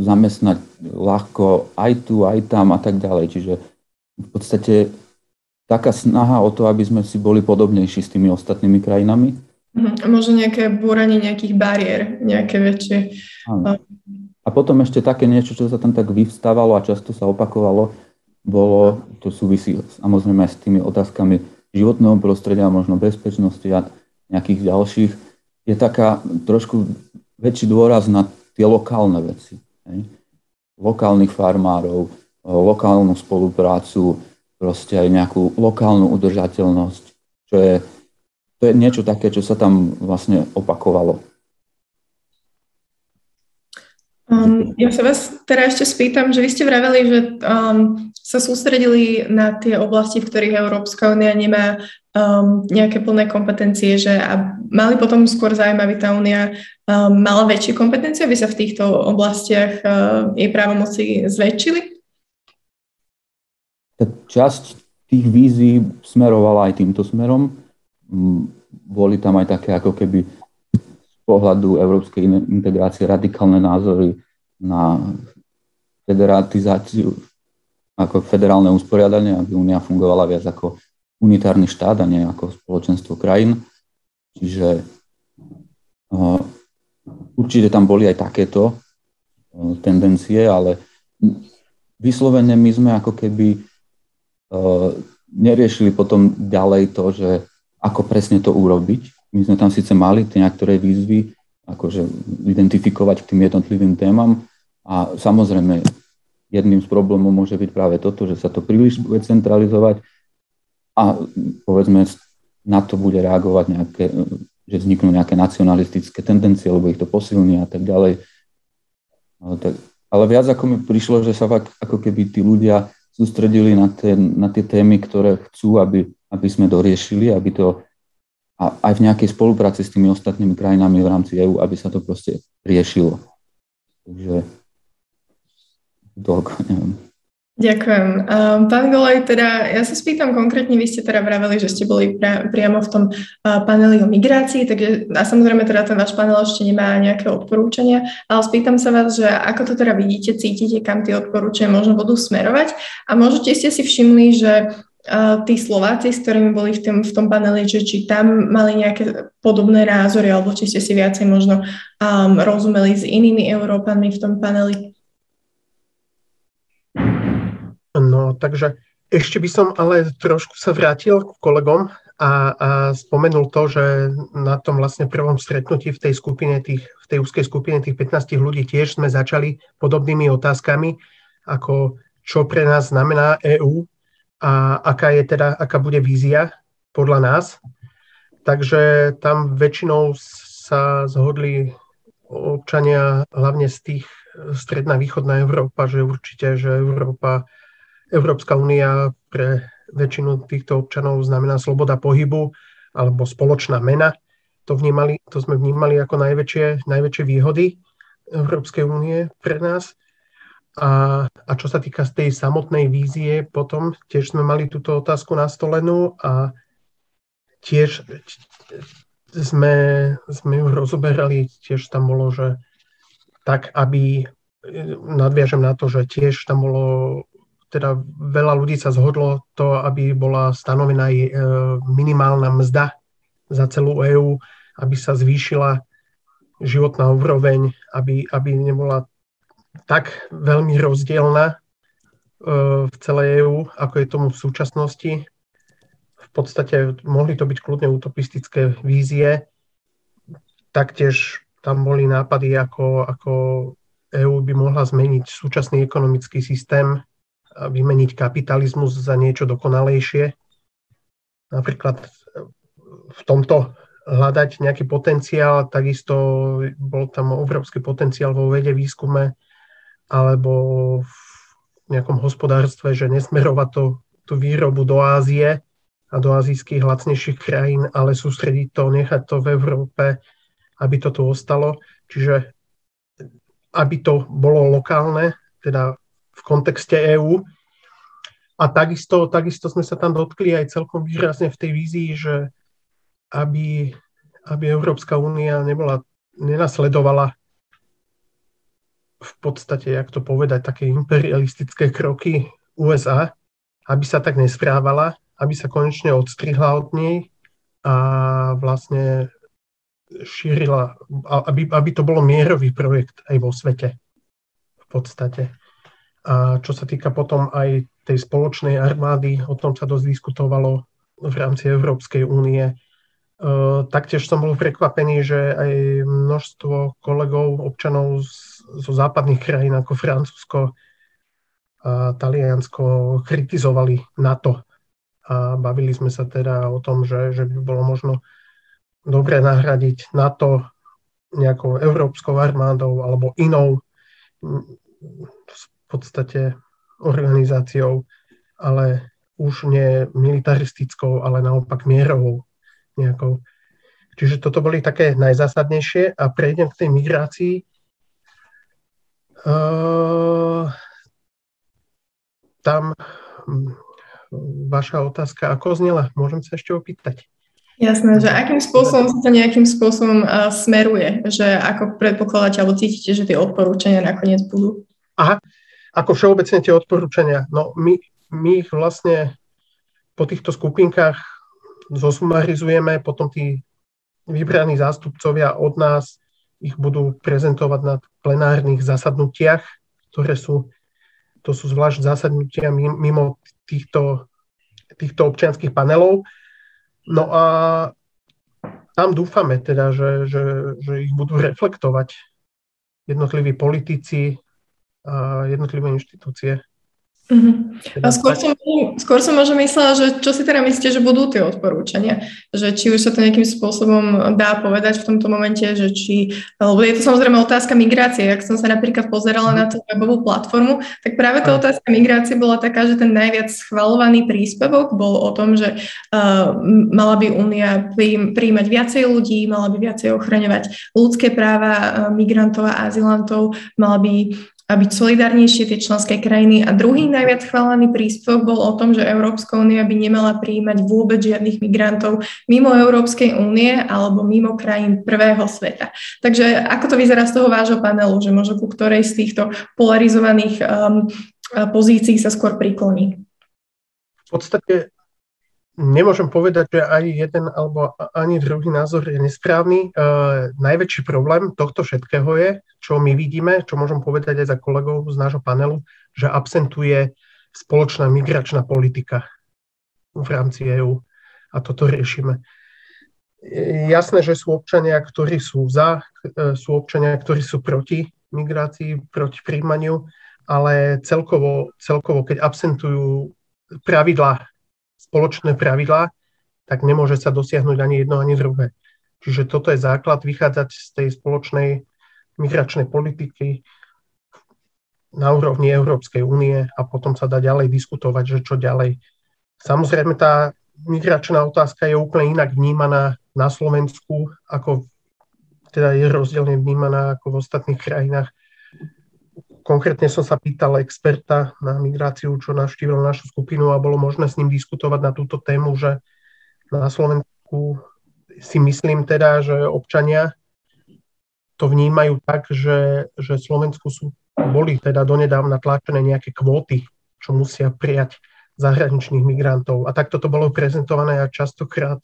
zamestnať ľahko aj tu, aj tam a tak ďalej. Čiže v podstate taká snaha o to, aby sme si boli podobnejší s tými ostatnými krajinami. Možno nejaké búranie nejakých bariér, nejaké väčšie. Áno. A potom ešte také niečo, čo sa tam tak vyvstávalo a často sa opakovalo, bolo, to súvisí samozrejme aj s tými otázkami životného prostredia, možno bezpečnosti a nejakých ďalších, je taká trošku väčší dôraz na tie lokálne veci. Ne? Lokálnych farmárov, lokálnu spoluprácu, proste aj nejakú lokálnu udržateľnosť, čo je, to je niečo také, čo sa tam vlastne opakovalo. Um, ja sa vás teraz ešte spýtam, že vy ste vraveli, že um, sa sústredili na tie oblasti, v ktorých Európska únia nemá um, nejaké plné kompetencie, že a mali potom skôr záujem, aby tá únia um, mala väčšie kompetencie, aby sa v týchto oblastiach uh, jej právomoci zväčšili? Tá časť tých vízií smerovala aj týmto smerom. Boli tam aj také ako keby z pohľadu európskej integrácie radikálne názory na federatizáciu, ako federálne usporiadanie, aby únia fungovala viac ako unitárny štát a nie ako spoločenstvo krajín. Čiže uh, určite tam boli aj takéto uh, tendencie, ale vyslovene my sme ako keby neriešili potom ďalej to, že ako presne to urobiť. My sme tam síce mali tie niektoré výzvy, akože identifikovať k tým jednotlivým témam a samozrejme jedným z problémov môže byť práve toto, že sa to príliš bude centralizovať a povedzme na to bude reagovať nejaké, že vzniknú nejaké nacionalistické tendencie, lebo ich to posilní a tak ďalej. Ale viac ako mi prišlo, že sa fakt ako keby tí ľudia sústredili na tie, na tie témy, ktoré chcú, aby, aby sme doriešili, aby to a aj v nejakej spolupráci s tými ostatnými krajinami v rámci EÚ, aby sa to proste riešilo. Takže toľko, neviem. Ďakujem. Pán Golej, teda ja sa spýtam konkrétne, vy ste teda vraveli, že ste boli pra, priamo v tom paneli o migrácii, takže a samozrejme teda ten váš panel ešte nemá nejaké odporúčania, ale spýtam sa vás, že ako to teda vidíte, cítite, kam tie odporúčania možno budú smerovať a možno ste si všimli, že tí Slováci, s ktorými boli v tom, v tom paneli, že či tam mali nejaké podobné názory, alebo či ste si viacej možno um, rozumeli s inými Európanmi v tom paneli. No, takže ešte by som ale trošku sa vrátil k kolegom a, a spomenul to, že na tom vlastne prvom stretnutí v tej skupine tých, v tej úzkej skupine tých pätnástich ľudí tiež sme začali podobnými otázkami, ako čo pre nás znamená EÚ a aká je teda, aká bude vízia podľa nás. Takže tam väčšinou sa zhodli občania, hlavne z tých stredná východná Európa, že určite, že Európa Európska únia pre väčšinu týchto občanov znamená sloboda pohybu alebo spoločná mena. To, vnímali, to sme vnímali ako najväčšie, najväčšie výhody Európskej únie pre nás. A, a čo sa týka z tej samotnej vízie, potom tiež sme mali túto otázku nastolenú a tiež sme, sme ju rozoberali, tiež tam bolo, že tak, aby, nadviažem na to, že tiež tam bolo teda veľa ľudí sa zhodlo to, aby bola stanovená aj minimálna mzda za celú EÚ, aby sa zvýšila životná úroveň, aby, aby nebola tak veľmi rozdielna v celej EÚ, ako je tomu v súčasnosti. V podstate mohli to byť kľudne utopistické vízie. Taktiež tam boli nápady, ako, ako EÚ by mohla zmeniť súčasný ekonomický systém a vymeniť kapitalizmus za niečo dokonalejšie. Napríklad v tomto hľadať nejaký potenciál, takisto bol tam obrovský potenciál vo vede, výskume alebo v nejakom hospodárstve, že nesmerovať to, tú výrobu do Ázie a do azijských lacnejších krajín, ale sústrediť to, nechať to v Európe, aby to tu ostalo. Čiže aby to bolo lokálne, teda v kontexte EÚ. A takisto, takisto sme sa tam dotkli aj celkom výrazne v tej vízii, že aby, aby Európska únia nebola, nenasledovala v podstate, jak to povedať, také imperialistické kroky ú es á, aby sa tak nesprávala, aby sa konečne odstrihla od nej a vlastne šírila, aby, aby to bolo mierový projekt aj vo svete v podstate. A čo sa týka potom aj tej spoločnej armády, o tom sa dosť diskutovalo v rámci Európskej únie. E, taktiež som bol prekvapený, že aj množstvo kolegov, občanov z, zo západných krajín ako Francúzsko a Taliansko kritizovali NATO. A bavili sme sa teda o tom, že, že by bolo možno dobre nahradiť NATO nejakou európskou armádou alebo inou v podstate organizáciou, ale už nie militaristickou, ale naopak mierovou nejakou. Čiže toto boli také najzásadnejšie a prejdem k tej migrácii. Uh, tam vaša otázka, ako znela? Môžem sa ešte opýtať. Jasné, že akým spôsobom sa to nejakým spôsobom uh, smeruje? Že ako predpokladáte alebo cítite, že tie odporúčania nakoniec budú? Aha. Ako všeobecne tie odporúčania, no my, my ich vlastne po týchto skupinkách zosumarizujeme, potom tí vybraní zástupcovia od nás ich budú prezentovať na plenárnych zasadnutiach, ktoré sú, to sú zvlášť zasadnutia mimo týchto, týchto občianskych panelov. No a tam dúfame teda, že, že, že ich budú reflektovať jednotliví politici, a jednotlivé inštitúcie. Uh-huh. Teda skôr, som, skôr som možno myslela, že čo si teda myslíte, že budú tie odporúčania? Že či už sa to nejakým spôsobom dá povedať v tomto momente, že či, lebo je to samozrejme otázka migrácie. Ak som sa napríklad pozerala na tú webovú platformu, tak práve tá otázka migrácie bola taká, že ten najviac schvaľovaný príspevok bol o tom, že uh, mala by Únia prijímať viacej ľudí, mala by viacej ochraňovať ľudské práva uh, migrantov a azylantov, mala by a byť solidárnejšie tie členské krajiny. A druhý najviac chválený príspevok bol o tom, že Európska únia by nemala prijímať vôbec žiadnych migrantov mimo Európskej únie alebo mimo krajín prvého sveta. Takže ako to vyzerá z toho vášho panelu, že možno ku ktorej z týchto polarizovaných um, pozícií sa skôr prikloní? V podstate nemôžem povedať, že ani jeden alebo ani druhý názor je nesprávny. Uh, najväčší problém tohto všetkého je, čo my vidíme, čo môžem povedať aj za kolegov z nášho panelu, že absentuje spoločná migračná politika v rámci EÚ a toto riešime. Jasné, že sú občania, ktorí sú za, sú občania, ktorí sú proti migrácii, proti prijímaniu, ale celkovo, celkovo keď absentujú pravidlá, spoločné pravidlá, tak nemôže sa dosiahnuť ani jedno, ani druhé. Čiže toto je základ vychádzať z tej spoločnej migračnej politiky na úrovni Európskej únie a potom sa dá ďalej diskutovať, že čo ďalej. Samozrejme, tá migračná otázka je úplne inak vnímaná na Slovensku, ako teda je rozdielne vnímaná ako v ostatných krajinách. Konkrétne som sa pýtal experta na migráciu, čo navštívil našu skupinu a bolo možné s ním diskutovať na túto tému, že na Slovensku si myslím teda, že občania to vnímajú tak, že, že v Slovensku sú, boli teda donedávna tlačené nejaké kvóty, čo musia prijať zahraničných migrantov. A takto to bolo prezentované a častokrát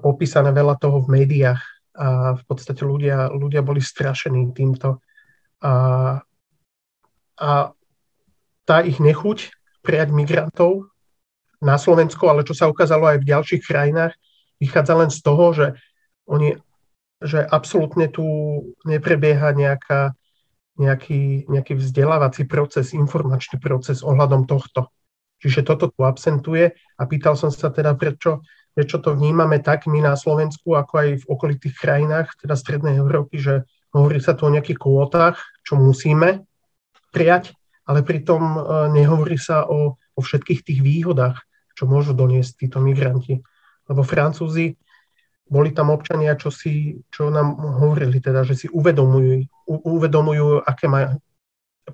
popísané veľa toho v médiách. A v podstate ľudia, ľudia boli strašení týmto. A, a tá ich nechuť prijať migrantov na Slovensku, ale čo sa ukázalo aj v ďalších krajinách, vychádza len z toho, že oni, že absolútne tu neprebieha nejaká, nejaký, nejaký vzdelávací proces, informačný proces ohľadom tohto. Čiže toto tu absentuje a pýtal som sa teda, prečo, prečo to vnímame tak my na Slovensku, ako aj v okolitých krajinách, teda strednej Európy, že hovorí sa tu o nejakých kvótach, čo musíme prijať, ale pritom nehovorí sa o, o všetkých tých výhodách, čo môžu doniesť títo migranti. Lebo Francúzi, boli tam občania, čo, si, čo nám hovorili, teda, že si uvedomujú, uvedomujú, aké má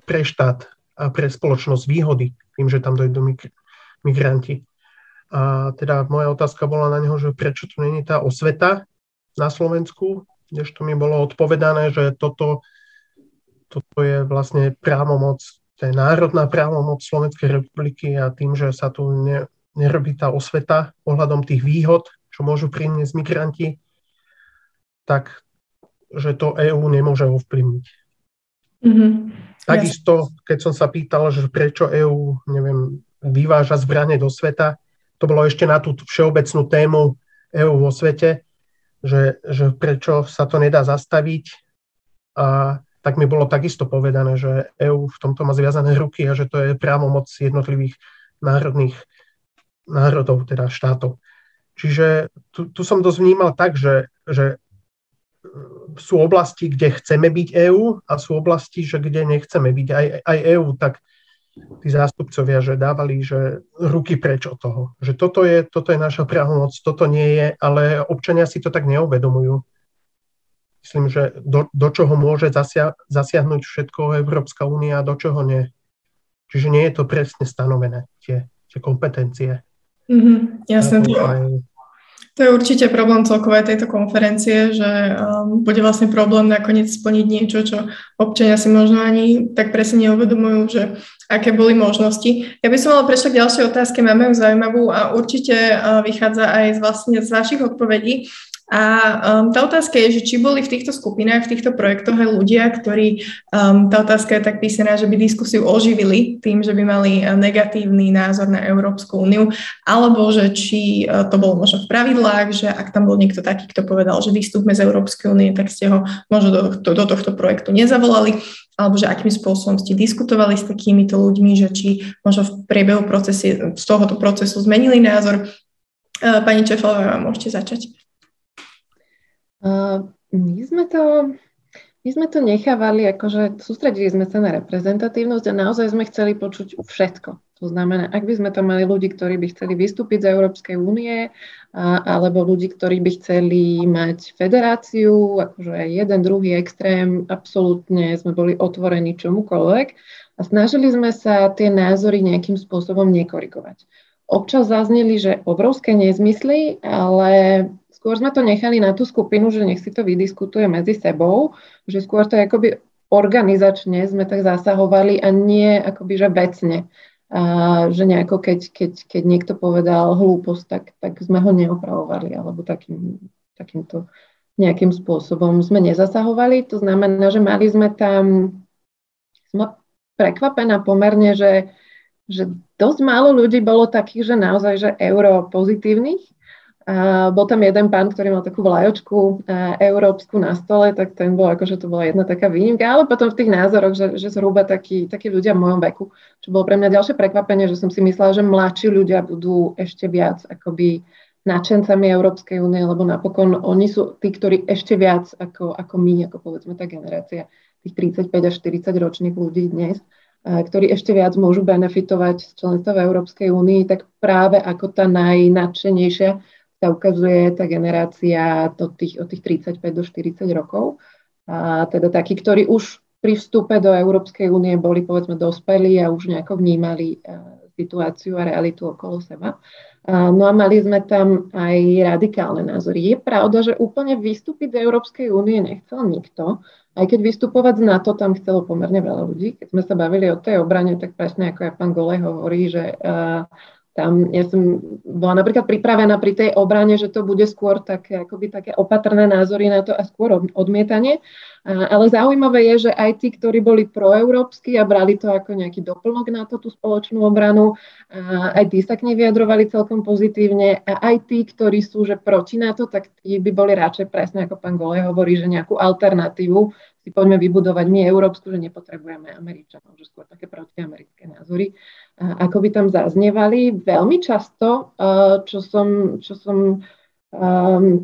pre štát a pre spoločnosť výhody, tým, že tam dojdú migranti. A teda moja otázka bola na neho, že prečo to nie je tá osveta na Slovensku, kdežto mi bolo odpovedané, že toto, toto je vlastne právomoc, to je národná právomoc Slovenskej republiky a tým, že sa tu ne, nerobí tá osveta ohľadom tých výhod, čo môžu priniesť migranti, tak že to EÚ nemôže ovplyvniť. Mm-hmm. Takisto, keď som sa pýtal, že prečo EÚ, neviem, vyváža zbrane do sveta, to bolo ešte na tú všeobecnú tému EÚ vo svete, Že, že prečo sa to nedá zastaviť a tak mi bolo takisto povedané, že EÚ v tomto má zviazané ruky a že to je právomoc jednotlivých národných národov, teda štátov. Čiže tu, tu som dosť vnímal tak, že, že sú oblasti, kde chceme byť EÚ a sú oblasti, že kde nechceme byť aj, aj EÚ, tak tí zástupcovia, že dávali že ruky preč od toho. Že toto je, toto je naša právomoc, toto nie je, ale občania si to tak neuvedomujú. Myslím, že do, do čoho môže zasia, zasiahnuť všetko Európska únia a do čoho nie. Čiže nie je to presne stanovené, tie, tie kompetencie. Mm-hmm, jasné. To, to je určite problém celkovej tejto konferencie, že um, bude vlastne problém nakoniec splniť niečo, čo občania si možno ani tak presne neuvedomujú, že aké boli možnosti. Ja by som ale prešla k ďalšej otázke, máme ju zaujímavú a určite vychádza aj z, vlastne z vašich odpovedí. A um, tá otázka je, že či boli v týchto skupinách, v týchto projektoch aj ľudia, ktorí, um, tá otázka je tak písaná, že by diskusiu oživili tým, že by mali negatívny názor na Európsku úniu, alebo že či to bolo možno v pravidlách, že ak tam bol niekto taký, kto povedal, že vystúpme z Európskej únie, tak ste ho možno do, to, do tohto projektu nezavolali, alebo že akým spôsobom ste diskutovali s takýmito ľuďmi, že či možno v priebehu procese, z tohoto procesu zmenili názor. Uh, pani Cséfalvayová, môžete začať. Uh, my, sme to, my sme to nechávali, akože sústredili sme sa na reprezentatívnosť a naozaj sme chceli počuť všetko. To znamená, ak by sme tam mali ľudí, ktorí by chceli vystúpiť z Európskej únie, a, alebo ľudí, ktorí by chceli mať federáciu, akože jeden, druhý extrém, absolútne sme boli otvorení čomukoľvek a snažili sme sa tie názory nejakým spôsobom nekorigovať. Občas zazneli, že obrovské nezmysly, ale skôr sme to nechali na tú skupinu, že nech si to vydiskutuje medzi sebou, že skôr to akoby organizačne sme tak zasahovali a nie akoby že vecne. A že nejako keď, keď, keď niekto povedal hlúposť, tak, tak sme ho neopravovali alebo takým, takýmto nejakým spôsobom sme nezasahovali. To znamená, že mali sme tam, som prekvapená pomerne, že, že dosť málo ľudí bolo takých, že naozaj že europozitívnych. A bol tam jeden pán, ktorý mal takú vlajočku európsku na stole, tak ten bol akože to bola jedna taká výnimka, ale potom v tých názoroch, že, že zhruba takí, takí ľudia v mojom veku, čo bolo pre mňa ďalšie prekvapenie, že som si myslela, že mladší ľudia budú ešte viac akoby nadšencami Európskej únie, lebo napokon oni sú tí, ktorí ešte viac ako, ako my, ako povedzme tá generácia tých tridsaťpäť až štyridsať ročných ľudí dnes, ktorí ešte viac môžu benefitovať z členstva v Európskej únii, tak práve ako tá najnadšenejšia sa ukazuje tá generácia od tých, od tých tridsaťpäť do štyridsať rokov. A teda takí, ktorí už pri vstupe do Európskej únie boli povedzme dospelí a už nejako vnímali situáciu a realitu okolo seba. A no a mali sme tam aj radikálne názory. Je pravda, že úplne vystúpiť z Európskej únie nechcel nikto. Aj keď vystupovať z NATO tam chcelo pomerne veľa ľudí. Keď sme sa bavili o tej obrane, tak presne ako aj pán Golej hovorí, že... Uh, Tam ja som bola napríklad pripravená pri tej obrane, že to bude skôr také, akoby také opatrné názory na to a skôr odmietanie. Ale zaujímavé je, že aj tí, ktorí boli proeurópsky a brali to ako nejaký doplnok na to, tú spoločnú obranu, aj tí sa k nej vyjadrovali celkom pozitívne a aj tí, ktorí sú že proti NATO, tak tí by boli radšej presne, ako pán Goleja hovorí, že nejakú alternatívu si poďme vybudovať my európsku, že nepotrebujeme Američanov, že skôr také protiamerické názory. Ako by tam zaznievali veľmi často, čo som, čo som um,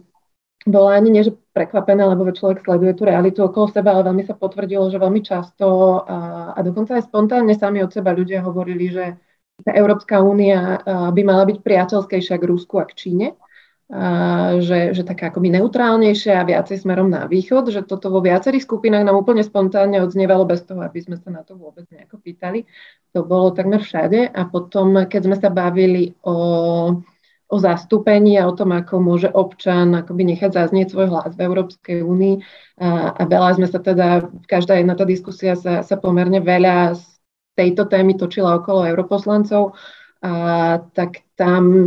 bola ani nie, že prekvapená, lebo človek sleduje tú realitu okolo seba, ale veľmi sa potvrdilo, že veľmi často a, a dokonca aj spontánne sami od seba ľudia hovorili, že tá Európska únia by mala byť priateľskejšia k Rusku a k Číne. A že, že taká akoby neutrálnejšie a viacej smerom na východ, že toto vo viacerých skupinách nám úplne spontánne odznievalo bez toho, aby sme sa na to vôbec nejako pýtali. To bolo takmer všade a potom, keď sme sa bavili o, o zastúpení a o tom, ako môže občan akoby nechať zaznieť svoj hlas v Európskej únii a, a veľa sme sa teda, každá jedna tá diskusia sa, sa pomerne veľa z tejto témy točila okolo europoslancov, a tak tam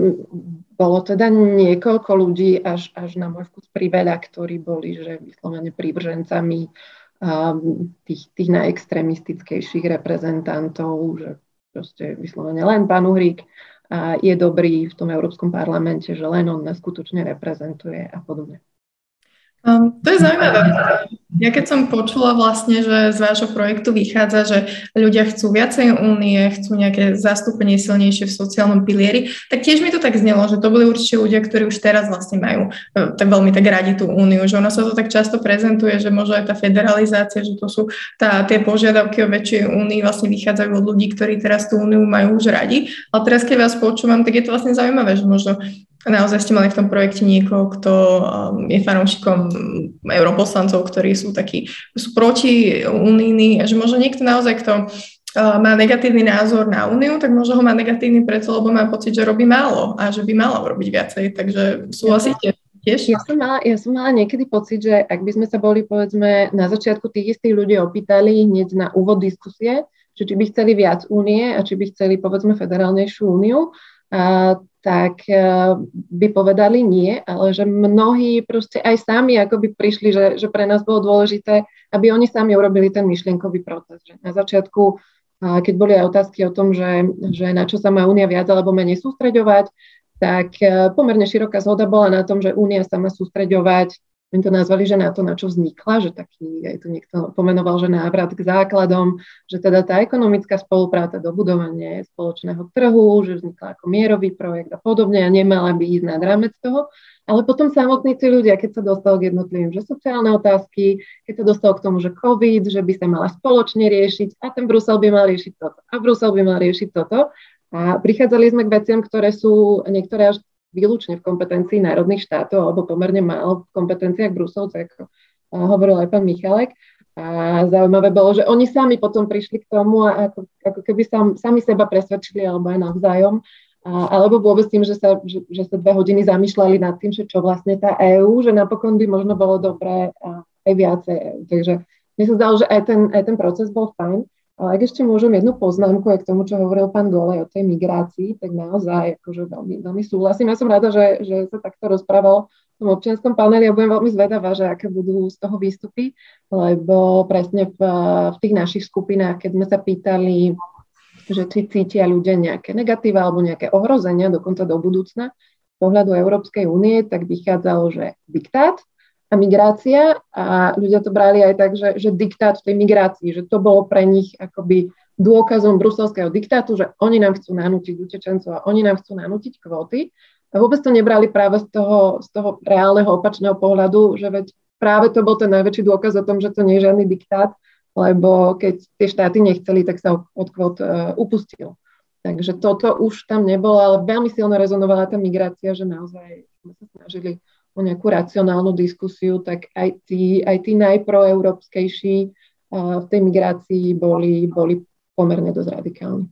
bolo teda niekoľko ľudí, až, až na môj vkus priveľa, ktorí boli že vyslovene prívržencami um, tých, tých najextremistickejších reprezentantov, že proste vyslovene len pán Uhrík a je dobrý v tom Európskom parlamente, že len on nás skutočne reprezentuje a podobne. Um, to je zaujímavé. Ja keď som počula vlastne, že z vášho projektu vychádza, že ľudia chcú viacej únie, chcú nejaké zastúpenie silnejšie v sociálnom pilieri, tak tiež mi to tak znelo, že to boli určite ľudia, ktorí už teraz vlastne majú tak veľmi tak radi tú úniu, že ono sa to tak často prezentuje, že možno aj tá federalizácia, že to sú tá, tie požiadavky o väčšej únii vlastne vychádzajú od ľudí, ktorí teraz tú úniu majú už radi. Ale teraz, keď vás počúvam, tak je to vlastne zaujímavé, že možno naozaj ste mali v tom projekte niekoho, kto je fanúšikom europoslancov, ktorí sú takí, sú proti unijní, že možno niekto naozaj, kto má negatívny názor na úniu, tak možno ho má negatívny preto, lebo má pocit, že robí málo a že by malo robiť viacej, takže súhlasíte tiež? Ja som mala, ja som mala niekedy pocit, že ak by sme sa boli, povedzme, na začiatku tých istých ľudí opýtali hneď na úvod diskusie, že či by chceli viac únie a či by chceli, povedzme, federálnejšiu úniu, a tak by povedali nie, ale že mnohí proste aj sami akoby prišli, že, že pre nás bolo dôležité, aby oni sami urobili ten myšlienkový proces. Že na začiatku, keď boli aj otázky o tom, že, že na čo sa má únia viac alebo menej sústreďovať, tak pomerne široká zhoda bola na tom, že únia sa má sústreďovať, my to nazvali, že na to, na čo vznikla, že taký, aj tu niekto pomenoval, že návrat k základom, že teda tá ekonomická spolupráca, dobudovanie spoločného trhu, že vznikla ako mierový projekt a podobne a nemala by ísť nad rámec toho. Ale potom samotní tí ľudia, keď sa dostal k jednotlivým, že sociálne otázky, keď sa dostal k tomu, že COVID, že by sa mala spoločne riešiť a ten Brusel by mal riešiť toto a Brusel by mal riešiť toto. A prichádzali sme k veciam, ktoré sú niektoré až výlučne v kompetencii národných štátov alebo pomerne málo v kompetenciách Bruselcov, ako hovoril aj pán Michálek. A zaujímavé bolo, že oni sami potom prišli k tomu a ako, ako keby sami, sami seba presvedčili alebo aj navzájom. A, alebo vôbec tým, že sa, že, že sa dve hodiny zamýšľali nad tým, že čo vlastne tá EÚ, že napokon by možno bolo dobré aj viacej EÚ. Takže mi sa zdalo, že aj ten, aj ten proces bol fajn. Ale ak ešte môžem jednu poznámku aj k tomu, čo hovoril pán Golej o tej migrácii, tak naozaj akože veľmi, veľmi súhlasím. Ja som rada, že, že sa takto rozprávalo v tom občianskom paneli a budem veľmi zvedavá, že aké budú z toho výstupy, lebo presne v, v tých našich skupinách, keď sme sa pýtali, že či cítia ľudia nejaké negatíva alebo nejaké ohrozenia dokonca do budúcna z pohľadu Európskej únie, tak vychádzalo, že diktát a migrácia a ľudia to brali aj tak, že, že diktát v tej migrácii, že to bolo pre nich akoby dôkazom bruselského diktátu, že oni nám chcú nanútiť utečencov a oni nám chcú nanútiť kvóty a vôbec to nebrali práve z toho, z toho reálneho opačného pohľadu, že veď práve to bol ten najväčší dôkaz o tom, že to nie je žiadny diktát, lebo keď tie štáty nechceli, tak sa od kvót uh, upustil. Takže toto už tam nebolo, ale veľmi silno rezonovala tá migrácia, že naozaj sme sa snažili o nejakú racionálnu diskusiu, tak aj tí, aj tí najproeurópskejší v tej migrácii boli, boli pomerne dosť radikálni.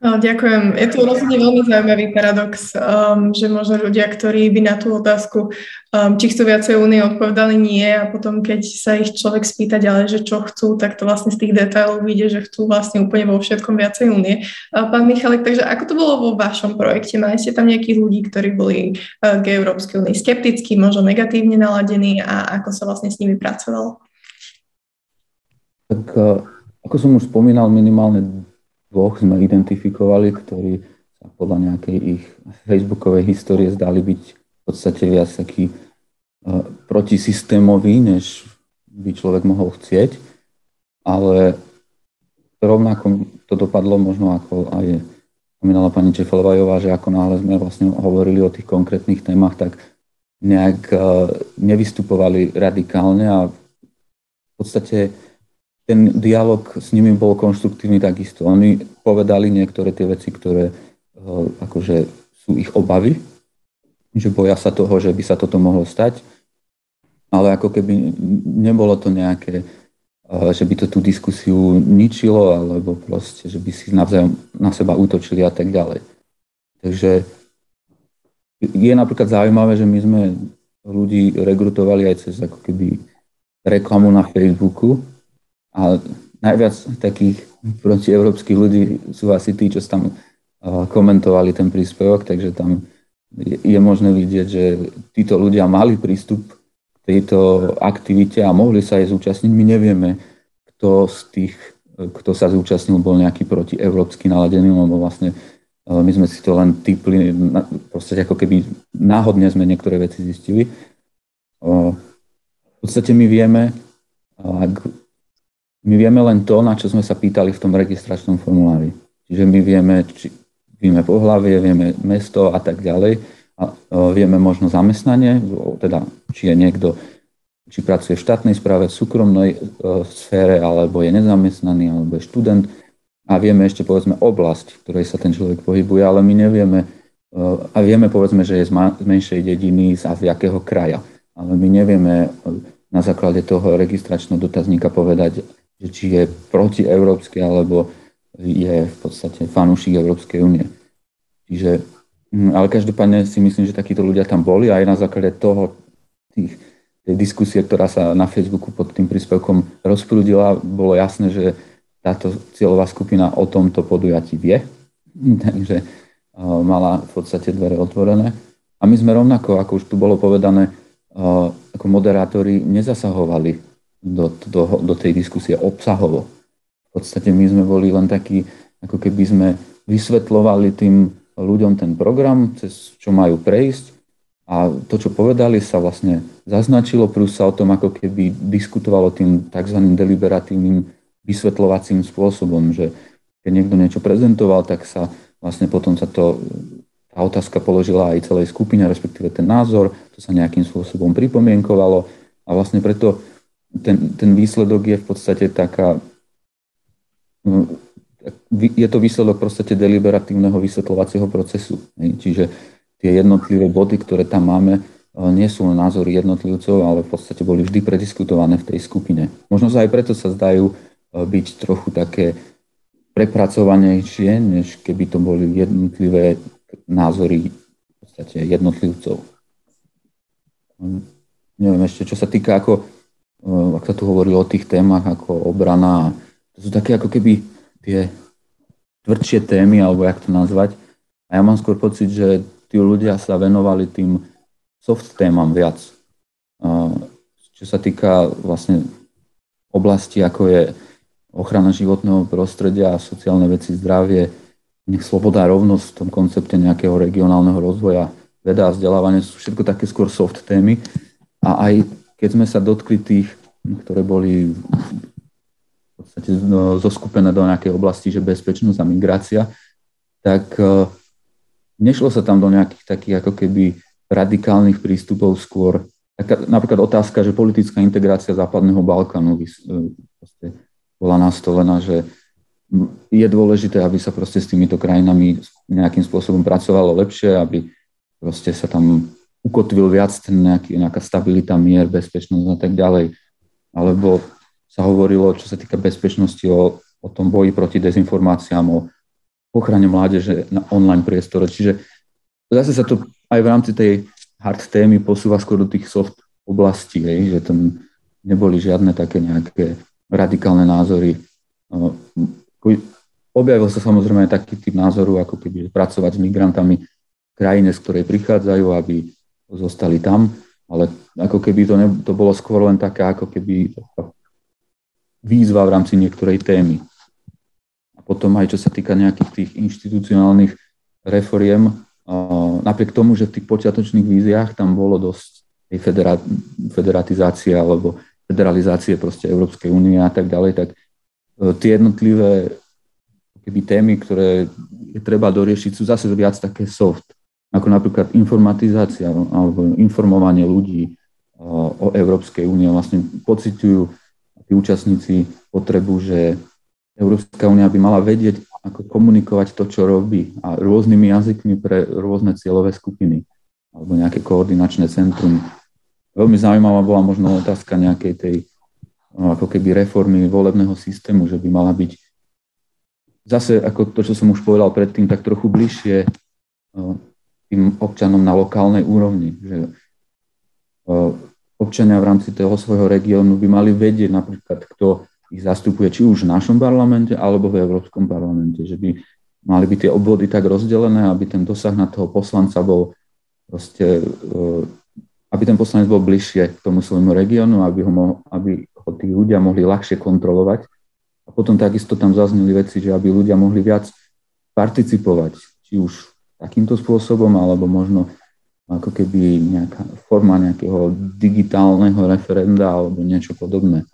Ďakujem. Je to rozhodne veľmi zaujímavý paradox, um, že možno ľudia, ktorí by na tú otázku, um, či chcú viacej únie, odpovedali nie, a potom, keď sa ich človek spýta ďalej, že čo chcú, tak to vlastne z tých detailov vyjde, že chcú vlastne úplne vo všetkom viacej únie. Uh, pán Michálek, takže ako to bolo vo vašom projekte? Mali ste tam nejakých ľudí, ktorí boli uh, k Európskej únii skeptickí, možno negatívne naladení, a ako sa vlastne s nimi pracovalo? Tak uh, ako som už spomínal, minimálne dvoch sme identifikovali, ktorí sa podľa nejakej ich facebookovej histórie zdali byť v podstate viac taký uh, protisystémový, než by človek mohol chcieť. Ale rovnako to dopadlo možno, ako aj spomínala pani Cséfalvayová, že ako náhle sme vlastne hovorili o tých konkrétnych témach, tak nejak uh, nevystupovali radikálne a v podstate ten dialog s nimi bol konštruktívny takisto. Oni povedali niektoré tie veci, ktoré akože sú ich obavy, že boja sa toho, že by sa toto mohlo stať, ale ako keby nebolo to nejaké, že by to tú diskusiu ničilo, alebo proste, že by si navzájom na seba útočili a tak ďalej. Takže je napríklad zaujímavé, že my sme ľudí rekrutovali aj cez ako keby reklamu na Facebooku, a najviac takých protieurópskych ľudí sú asi tí, čo tam komentovali ten príspevok, takže tam je možné vidieť, že títo ľudia mali prístup k tejto aktivite a mohli sa aj zúčastniť. My nevieme, kto z tých, kto sa zúčastnil, bol nejaký protieurópsky naladený, lebo vlastne my sme si to len typli, proste ako keby náhodne sme niektoré veci zistili. V podstate my vieme, ak My vieme len to, na čo sme sa pýtali v tom registračnom formulári. Čiže my vieme, či vieme pohlavie, vieme mesto a tak ďalej. A vieme možno zamestnanie, teda či je niekto, či pracuje v štátnej správe, v súkromnej sfére, alebo je nezamestnaný, alebo je študent. A vieme ešte, povedzme, oblasť, v ktorej sa ten človek pohybuje, ale my nevieme, a vieme, povedzme, že je z menšej dediny a z jakého kraja. Ale my nevieme na základe toho registračného dotazníka povedať, že či je protieurópsky, alebo je v podstate fanúšik Európskej únie. Čiže, ale každopádne si myslím, že takíto ľudia tam boli a aj na základe toho, tých, tej diskusie, ktorá sa na Facebooku pod tým príspevkom rozprúdila, bolo jasné, že táto cieľová skupina o tomto podujatí vie, takže uh, mala v podstate dvere otvorené. A my sme rovnako, ako už tu bolo povedané, uh, ako moderátori nezasahovali Do, do, do tej diskusie obsahovo. V podstate my sme boli len takí, ako keby sme vysvetľovali tým ľuďom ten program, cez čo majú prejsť, a to, čo povedali, sa vlastne zaznačilo, plus sa o tom ako keby diskutovalo tým tzv. Deliberatívnym vysvetľovacím spôsobom, že keď niekto niečo prezentoval, tak sa vlastne potom sa to, tá otázka položila aj celej skupine, respektíve ten názor, to sa nejakým spôsobom pripomienkovalo, a vlastne preto Ten, ten výsledok je v podstate taká, je to výsledok v podstate deliberatívneho vysvetľovacieho procesu. Čiže tie jednotlivé body, ktoré tam máme, nie sú názory jednotlivcov, ale v podstate boli vždy prediskutované v tej skupine. Možno sa aj preto sa zdajú byť trochu také prepracovanejšie, než keby to boli jednotlivé názory v podstate jednotlivcov. Neviem ešte, čo sa týka ako ak sa tu hovorilo o tých témach ako obrana, to sú také ako keby tie tvrdšie témy, alebo jak to nazvať. A ja mám skôr pocit, že tí ľudia sa venovali tým soft témam viac. Čo sa týka vlastne oblasti, ako je ochrana životného prostredia, sociálne veci, zdravie, nech sloboda, rovnosť v tom koncepte nejakého regionálneho rozvoja, veda a vzdelávanie, sú všetko také skôr soft témy. A aj keď sme sa dotkli tých, ktoré boli v podstate zoskupené do nejakej oblasti, že bezpečnosť a migrácia, tak nešlo sa tam do nejakých takých ako keby radikálnych prístupov skôr. Tak, napríklad otázka, že politická integrácia Západného Balkánu bola nastolená, že je dôležité, aby sa proste s týmito krajinami nejakým spôsobom pracovalo lepšie, aby proste sa tam ukotvil viac ten nejaký, nejaká stabilita, mier, bezpečnosť a tak ďalej. Alebo sa hovorilo, čo sa týka bezpečnosti, o, o tom boji proti dezinformáciám, o ochrane mládeže na online priestore. Čiže zase sa to aj v rámci tej hard témy posúva skôr do tých soft oblastí, že tam neboli žiadne také nejaké radikálne názory. Objavil sa samozrejme aj taký typ názoru, ako keby pracovať s migrantami v krajine, z ktorej prichádzajú, aby zostali tam, ale ako keby to, ne, to bolo skôr len taká ako keby výzva v rámci niektorej témy. A potom aj čo sa týka nejakých tých inštitucionálnych reforiem, napriek tomu, že v tých počiatočných víziách tam bolo dosť tej federat, federatizácie alebo federalizácie proste Európskej únie a tak ďalej, tak tie jednotlivé keby témy, ktoré je treba doriešiť, sú zase viac také soft, ako napríklad informatizácia alebo informovanie ľudí o Európskej únii. Vlastne pociťujú tí účastníci potrebu, že Európska únia by mala vedieť, ako komunikovať to, čo robí, a rôznymi jazykmi pre rôzne cieľové skupiny alebo nejaké koordinačné centrum. Veľmi zaujímavá bola možno otázka nejakej tej ako keby reformy volebného systému, že by mala byť zase, ako to, čo som už povedal predtým, tak trochu bližšie tým občanom na lokálnej úrovni, že občania v rámci toho svojho regiónu by mali vedieť napríklad, kto ich zastupuje, či už v našom parlamente, alebo v Európskom parlamente, že by mali by tie obvody tak rozdelené, aby ten dosah na toho poslanca bol proste, aby ten poslanec bol bližšie k tomu svojmu regiónu, aby ho, mo- aby ho tí ľudia mohli ľahšie kontrolovať. A potom takisto tam zazneli veci, že aby ľudia mohli viac participovať, či už takýmto spôsobom, alebo možno ako keby nejaká forma nejakého digitálneho referenda alebo niečo podobné.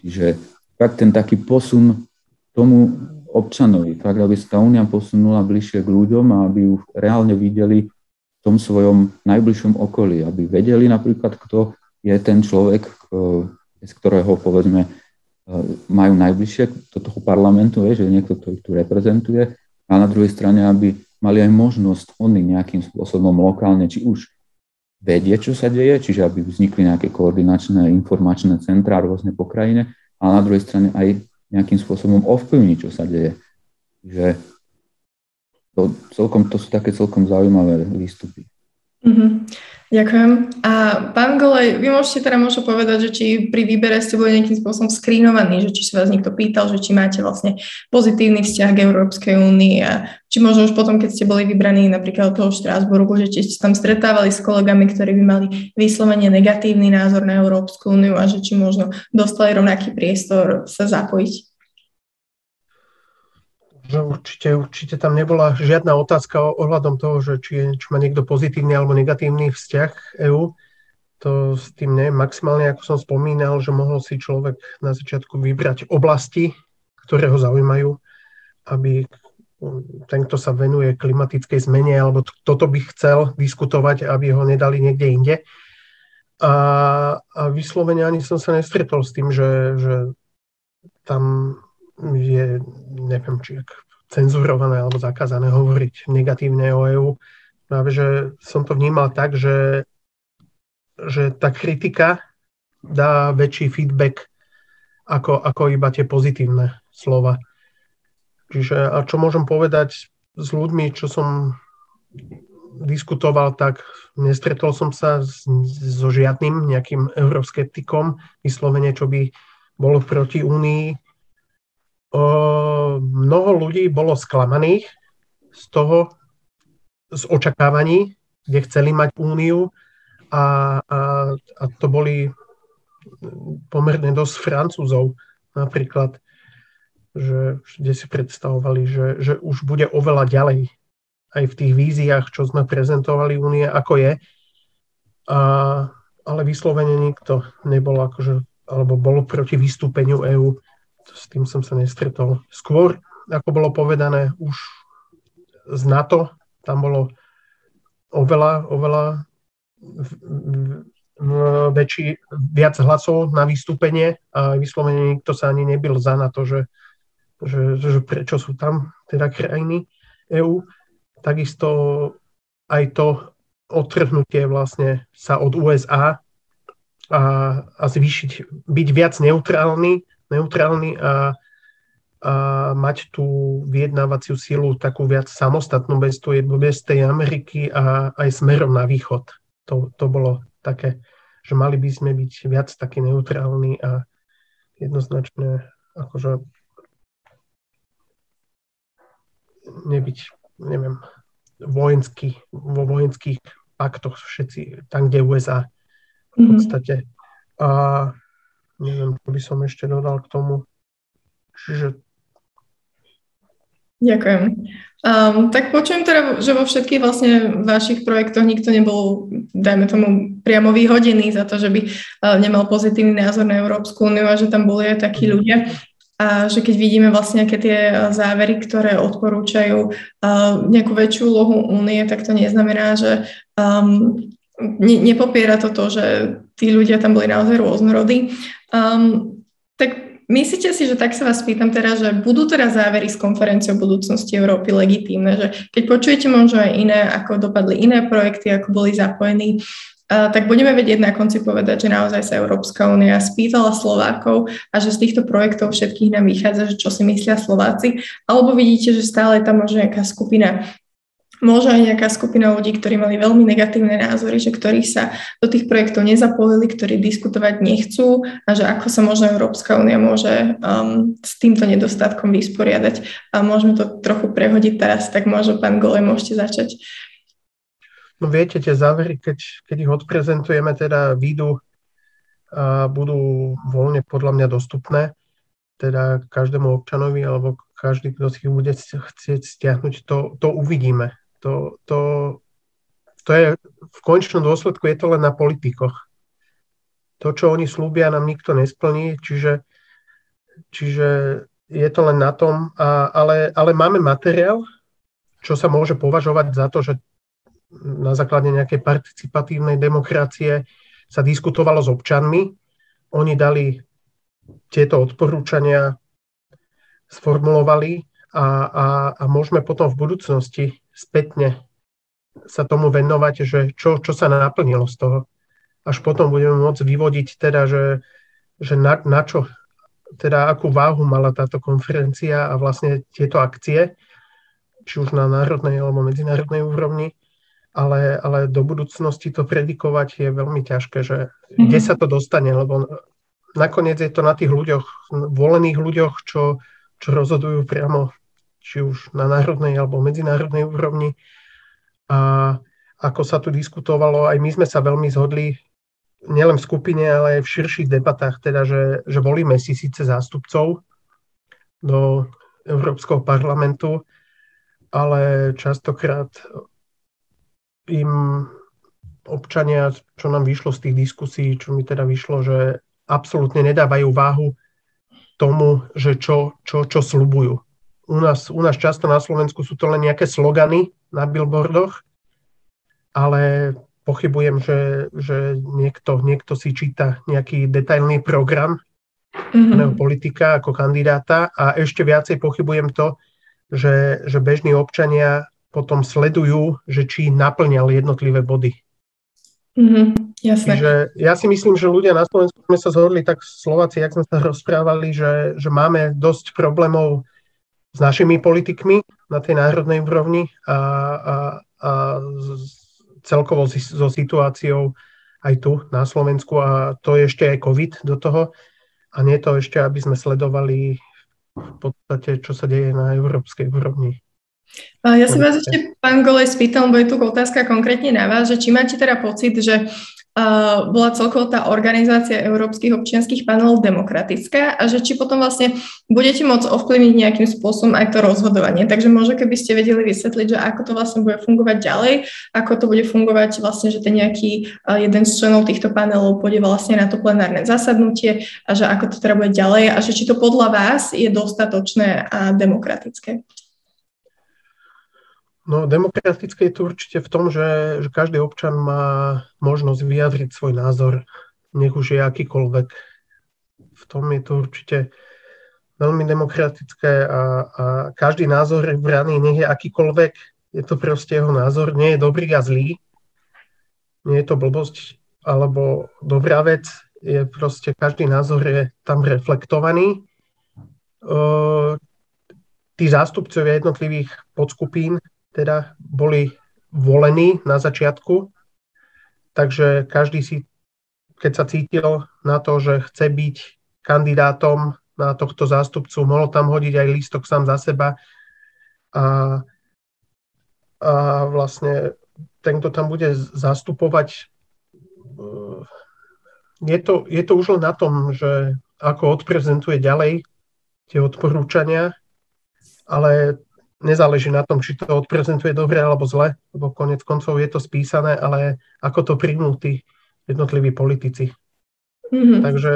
Čiže tak ten taký posun tomu občanovi, tak aby sa tá únia posunula bližšie k ľuďom a aby ju reálne videli v tom svojom najbližšom okolí, aby vedeli napríklad, kto je ten človek, z ktorého, povedzme, majú najbližšie do toho parlamentu, že niekto to ich tu reprezentuje, a na druhej strane, aby mali aj možnosť oni nejakým spôsobom lokálne, či už vedie, čo sa deje, čiže aby vznikli nejaké koordinačné, informačné centrá rôzne po krajine, a na druhej strane aj nejakým spôsobom ovplyvniť, čo sa deje. Že to, celkom, to sú také celkom zaujímavé výstupy. Mm-hmm. Ďakujem. A pán Golej, vy môžete teda možno povedať, že či pri výbere ste boli nejakým spôsobom skrínovaní, že či sa vás niekto pýtal, že či máte vlastne pozitívny vzťah k Európskej únii, a či možno už potom, keď ste boli vybraní napríklad od toho Štrásburgu, že či ste tam stretávali s kolegami, ktorí by mali vyslovene negatívny názor na Európsku úniu, a že či možno dostali rovnaký priestor sa zapojiť. Že určite, určite tam nebola žiadna otázka ohľadom toho, že či, či má niekto pozitívny alebo negatívny vzťah EÚ. To s tým nie. Maximálne, ako som spomínal, že mohol si človek na začiatku vybrať oblasti, ktoré ho zaujímajú, aby ten, kto sa venuje klimatickej zmene, alebo toto by chcel diskutovať, aby ho nedali niekde inde. A, a vyslovene ani som sa nestretol s tým, že, že tam je, neviem, či ak cenzurované alebo zakázané hovoriť negatívne o EÚ. Práve, že som to vnímal tak, že, že tá kritika dá väčší feedback ako, ako iba tie pozitívne slova. Čiže, a čo môžem povedať s ľuďmi, čo som diskutoval, tak nestretol som sa s, so žiadnym nejakým euroskeptikom, vyslovene, čo by bolo proti Únii. O, mnoho ľudí bolo sklamaných z toho, z očakávaní, kde chceli mať úniu, a, a, a to boli pomerne dosť Francúzov napríklad, že, kde si predstavovali, že, že už bude oveľa ďalej aj v tých víziách, čo sme prezentovali únie, ako je, a, ale vyslovene nikto nebol akože, alebo bol proti vystúpeniu EÚ. S tým som sa nestretol. Skôr, ako bolo povedané, už z NATO, tam bolo oveľa, oveľa väčší, viac hlasov na vystúpenie, a vyslovene nikto sa ani nebil za NATO, že, že, že prečo sú tam teda krajiny EÚ. Takisto aj to odtrhnutie vlastne sa od U S A a, a zvýšiť, byť viac neutrálny, neutrálny a, mať tú vyjednávaciu silu takú viac samostatnú bez, tu, bez tej Ameriky a aj smerom na východ. To, to bolo také, že mali by sme byť viac takí neutrálni a jednoznačne akože nebyť, neviem, vojenský, vo vojenských paktoch všetci, tam, kde ú es á v podstate. Mm-hmm. A neviem, čo by som ešte dodal k tomu. Čiže ďakujem. Um, tak počujem teda, že vo všetkých vlastne vašich projektoch nikto nebol, dajme tomu, priamo vyhodený za to, že by uh, nemal pozitívny názor na Európsku úniu a že tam boli aj takí ľudia. A že keď vidíme vlastne nejaké tie závery, ktoré odporúčajú uh, nejakú väčšiu úlohu únie, tak to neznamená, že um, ne- nepopiera to to, že tí ľudia tam boli naozaj rôznorodí. Um, tak Myslíte si, že tak sa vás pýtam teraz, že budú teda závery z konferencie o budúcnosti Európy legitímne, že keď počujete možno aj iné, ako dopadli iné projekty, ako boli zapojení, tak budeme vedieť na konci povedať, že naozaj sa Európska únia spýtala Slovákov a že z týchto projektov všetkých nám vychádza, že čo si myslia Slováci, alebo vidíte, že stále je tam možno nejaká skupina, možno aj nejaká skupina ľudí, ktorí mali veľmi negatívne názory, že ktorí sa do tých projektov nezapojili, ktorí diskutovať nechcú a že ako sa možno Európska únia môže um, s týmto nedostatkom vysporiadať. A môžeme to trochu prehodiť teraz, tak možno, pán Golej, môžete začať. No viete, tie závery, keď, keď ich odprezentujeme, teda výjdu a budú voľne podľa mňa dostupné, teda každému občanovi alebo každý, kto si ich bude chcieť stiahnuť, to, to uvidíme. To, to, to je, v konečnom dôsledku je to len na politikoch. To, čo oni slúbia, nám nikto nesplní, čiže, čiže je to len na tom. A, ale, ale máme materiál, čo sa môže považovať za to, že na základe nejakej participatívnej demokracie sa diskutovalo s občanmi. Oni dali tieto odporúčania, sformulovali a, a, a môžeme potom v budúcnosti spätne sa tomu venovať, že čo, čo sa naplnilo z toho. Až potom budeme môcť vyvodiť teda, že, že na, na čo, teda akú váhu mala táto konferencia a vlastne tieto akcie, či už na národnej alebo medzinárodnej úrovni, ale, ale do budúcnosti to predikovať je veľmi ťažké, že mm-hmm. kde sa to dostane, lebo nakoniec je to na tých ľuďoch, volených ľuďoch, čo, čo rozhodujú priamo či už na národnej alebo medzinárodnej úrovni. A ako sa tu diskutovalo, aj my sme sa veľmi zhodli, nielen v skupine, ale aj v širších debatách, teda, že, že volíme si síce zástupcov do Európskeho parlamentu, ale častokrát im občania, čo nám vyšlo z tých diskusí, čo mi teda vyšlo, že absolútne nedávajú váhu tomu, že čo, čo, čo sľubujú. U nás, u nás často na Slovensku sú to len nejaké slogany na billboardoch, ale pochybujem, že, že niekto, niekto si číta nejaký detailný program mm-hmm. politika ako kandidáta a ešte viacej pochybujem to, že, že bežní občania potom sledujú, že či naplňal jednotlivé body. Mhm, jasne. Čiže ja si myslím, že ľudia na Slovensku sme sa zhodli, tak Slováci, jak sme sa rozprávali, že, že máme dosť problémov s našimi politikmi na tej národnej úrovni a, a, a celkovo so situáciou aj tu na Slovensku a to je ešte aj COVID do toho a nie to ešte, aby sme sledovali v podstate, čo sa deje na európskej úrovni. Ja som vás ešte, pán Golej, spýtal, bo je tu otázka konkrétne na vás, že či máte teda pocit, že uh, bola celkovo tá organizácia európskych občianskych panelov demokratická a že či potom vlastne budete môcť ovplyvniť nejakým spôsobom aj to rozhodovanie. Takže možno keby ste vedeli vysvetliť, že ako to vlastne bude fungovať ďalej, ako to bude fungovať vlastne, že ten nejaký uh, jeden z členov týchto panelov pôjde vlastne na to plenárne zasadnutie a že ako to teda bude ďalej a že či to podľa vás je dostatočné a demokratické. No, demokratické je to určite v tom, že, že každý občan má možnosť vyjadriť svoj názor, nech už je akýkoľvek. V tom je to určite veľmi demokratické a, a každý názor je braný, nech je akýkoľvek, je to proste jeho názor, nie je dobrý a zlý, nie je to blbosť alebo dobrá vec, je proste každý názor je tam reflektovaný, tí zástupcovia jednotlivých podskupín teda boli volení na začiatku, takže každý si, keď sa cítil na to, že chce byť kandidátom na tohto zástupcu, mohol tam hodiť aj lístok sám za seba a, a vlastne ten, kto tam bude zastupovať, je to, je to už len na tom, že ako odprezentuje ďalej tie odporúčania, ale nezáleží na tom, či to odprezentuje dobre alebo zle, lebo konec koncov je to spísané, ale ako to príjmú tí jednotliví politici. Mm-hmm. Takže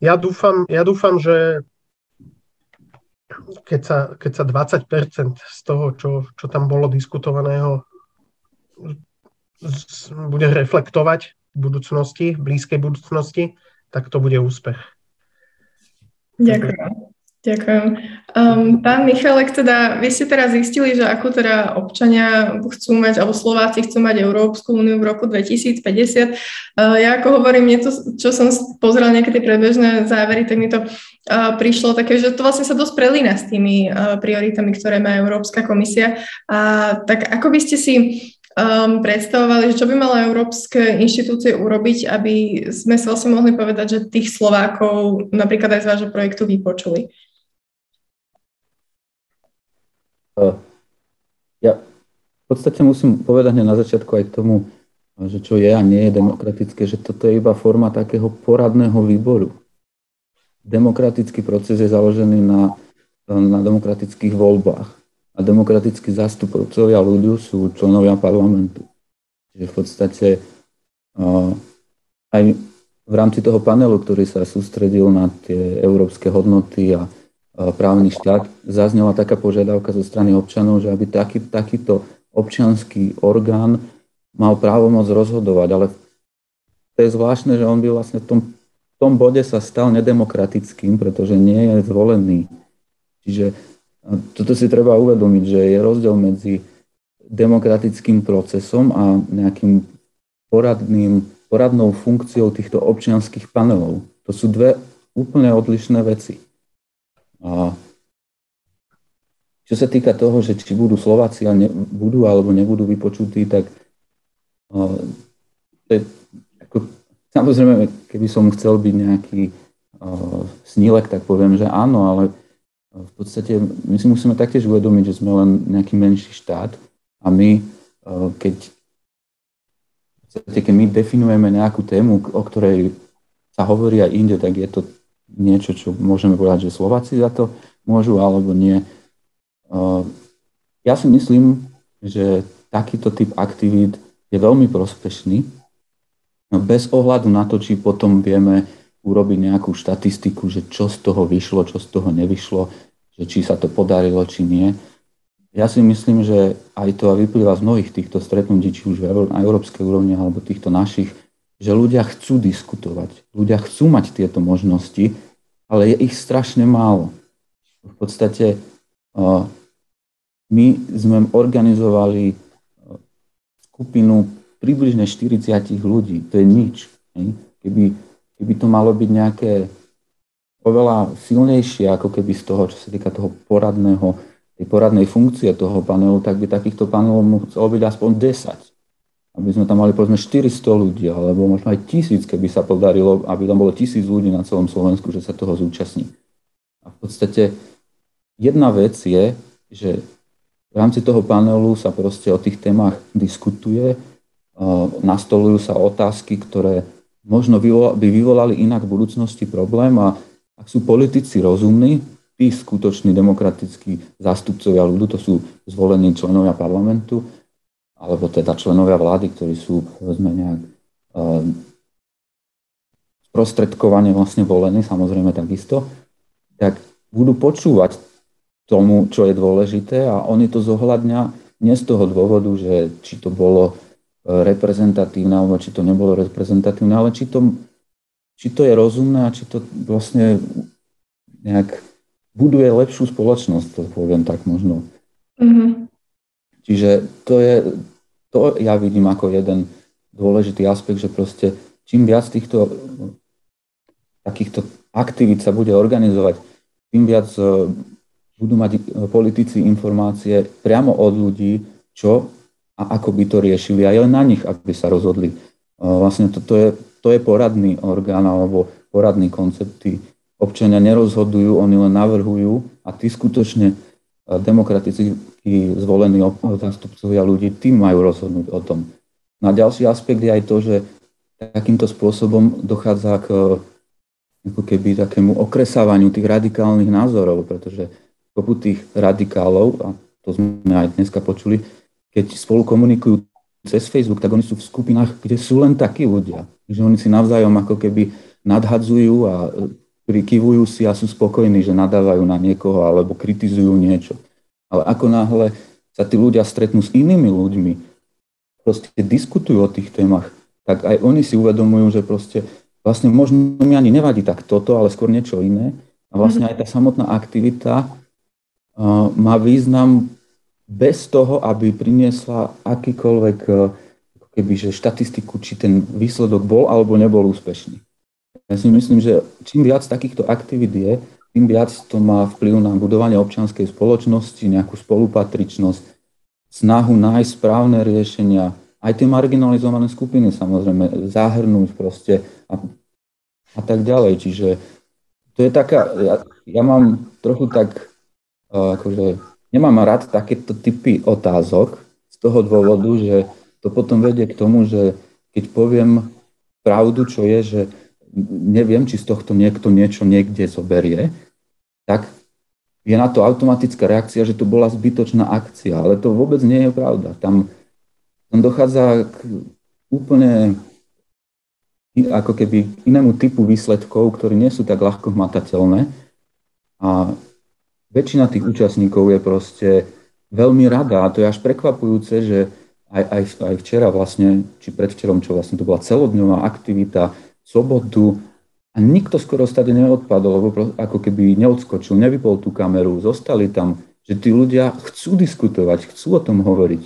ja dúfam, ja dúfam, že keď sa, keď sa dvadsať percent z toho, čo, čo tam bolo diskutovaného, z, bude reflektovať v budúcnosti, v blízkej budúcnosti, tak to bude úspech. Ďakujem. Ďakujem. Um, pán Michálek, teda vy ste teraz zistili, že ako teda občania chcú mať, alebo Slováci chcú mať Európsku úniu v roku dvetisícpäťdesiat. Uh, ja ako hovorím, mne to, čo som pozrela nejaké tie predbežné závery, tak mi to uh, prišlo také, že to vlastne sa dosť prelína s tými uh, prioritami, ktoré má Európska komisia. A tak ako by ste si um, predstavovali, že čo by mala európske inštitúcie urobiť, aby sme si vlastne mohli povedať, že tých Slovákov napríklad aj z vášho projektu vypočuli? Ja v podstate musím povedať na začiatku aj k tomu, že čo je a nie je demokratické, že toto je iba forma takého poradného výboru. Demokratický proces je založený na, na demokratických voľbách a demokratickí zástupcovia ľudí sú členovia parlamentu. Čiže v podstate aj v rámci toho panelu, ktorý sa sústredil na tie európske hodnoty a právny štát, zaznela taká požiadavka zo strany občanov, že aby taký, takýto občiansky orgán mal právomoc rozhodovať, ale to je zvláštne, že on by vlastne v tom, v tom bode sa stal nedemokratickým, pretože nie je zvolený. Čiže toto si treba uvedomiť, že je rozdiel medzi demokratickým procesom a nejakým poradným, poradnou funkciou týchto občianskych panelov. To sú dve úplne odlišné veci. A čo sa týka toho, že či budú Slováci a ne, budú alebo nebudú vypočutí, tak uh, to je, ako, samozrejme, keby som chcel byť nejaký uh, snílek, tak poviem, že áno, ale v podstate my si musíme taktiež uvedomiť, že sme len nejaký menší štát a my, uh, keď, v podstate, keď my definujeme nejakú tému, o ktorej sa hovorí aj inde, tak je to niečo, čo môžeme povedať, že Slováci za to môžu, alebo nie. Ja si myslím, že takýto typ aktivít je veľmi prospešný, bez ohľadu na to, či potom vieme urobiť nejakú štatistiku, že čo z toho vyšlo, čo z toho nevyšlo, že či sa to podarilo, či nie. Ja si myslím, že aj to vyplýva z mnohých týchto stretnutí, či už na európskej úrovni, alebo týchto našich, že ľudia chcú diskutovať, ľudia chcú mať tieto možnosti, ale je ich strašne málo. V podstate my sme organizovali skupinu približne štyridsať ľudí, to je nič. Keby, keby to malo byť nejaké oveľa silnejšie, ako keby z toho, čo sa týka toho poradného, tej poradnej funkcie toho panelu, tak by takýchto panelov muselo byť aspoň desať. Aby sme tam mali povedzme štyristo ľudí, alebo možno aj tisíc, keby sa podarilo, aby tam bolo tisíc ľudí na celom Slovensku, že sa toho zúčastní. A v podstate jedna vec je, že v rámci toho panelu sa proste o tých témach diskutuje, nastolujú sa otázky, ktoré možno by vyvolali inak v budúcnosti problém a ak sú politici rozumní, tí skutoční demokratickí zástupcovia ľudu, to sú zvolení členovia parlamentu, alebo teda členovia vlády, ktorí sú, povedzme, nejak sprostredkovane e, vlastne volení, samozrejme takisto, tak budú počúvať tomu, čo je dôležité a oni to zohľadňa nie z toho dôvodu, že či to bolo reprezentatívne, alebo či to nebolo reprezentatívne, ale či to, či to je rozumné a či to vlastne nejak buduje lepšiu spoločnosť, to poviem tak možno. Mm-hmm. Čiže to je... To ja vidím ako jeden dôležitý aspekt, že proste čím viac týchto takýchto aktivít sa bude organizovať, tým viac budú mať politici informácie priamo od ľudí, čo a ako by to riešili. A je len na nich, ak by sa rozhodli. Vlastne to, to, je, to je poradný orgán alebo poradný koncepty. Občania nerozhodujú, oni len navrhujú a tí skutočne demokraticky zvolení zástupcovia ľudí, tí majú rozhodnúť o tom. Na ďalší aspekt je aj to, že takýmto spôsobom dochádza k ako keby takému okresávaniu tých radikálnych názorov, pretože kopu tých radikálov, a to sme aj dneska počuli, keď spolu komunikujú cez Facebook, tak oni sú v skupinách, kde sú len takí ľudia, že oni si navzájom ako keby nadhadzujú a prikyvujú si a sú spokojní, že nadávajú na niekoho alebo kritizujú niečo. Ale ako náhle sa tí ľudia stretnú s inými ľuďmi, proste diskutujú o tých témach, tak aj oni si uvedomujú, že proste vlastne možno mi ani nevadí tak toto, ale skôr niečo iné. A vlastne aj tá samotná aktivita uh, má význam bez toho, aby priniesla akýkoľvek uh, kebyže štatistiku, či ten výsledok bol alebo nebol úspešný. Ja si myslím, že čím viac takýchto aktivít je, tým viac to má vplyv na budovanie občianskej spoločnosti, nejakú spolupatričnosť, snahu nájsť správne riešenia, aj tie marginalizované skupiny samozrejme zahrnúť proste a, a tak ďalej. Čiže to je taká, ja, ja mám trochu tak, uh, akože nemám rád takéto typy otázok z toho dôvodu, že to potom vedie k tomu, že keď poviem pravdu, čo je, že neviem, či z tohto niekto niečo niekde zoberie, tak je na to automatická reakcia, že to bola zbytočná akcia, ale to vôbec nie je pravda. Tam, tam dochádza k úplne ako keby inému typu výsledkov, ktoré nie sú tak ľahko hmatateľné. A väčšina tých účastníkov je proste veľmi rada. A to je až prekvapujúce, že aj, aj, aj včera vlastne, či predvčerom, čo vlastne to bola celodňová aktivita, sobotu, a nikto skoro stade neodpadol, lebo ako keby neodskočil, nevypol tú kameru, zostali tam, že tí ľudia chcú diskutovať, chcú o tom hovoriť.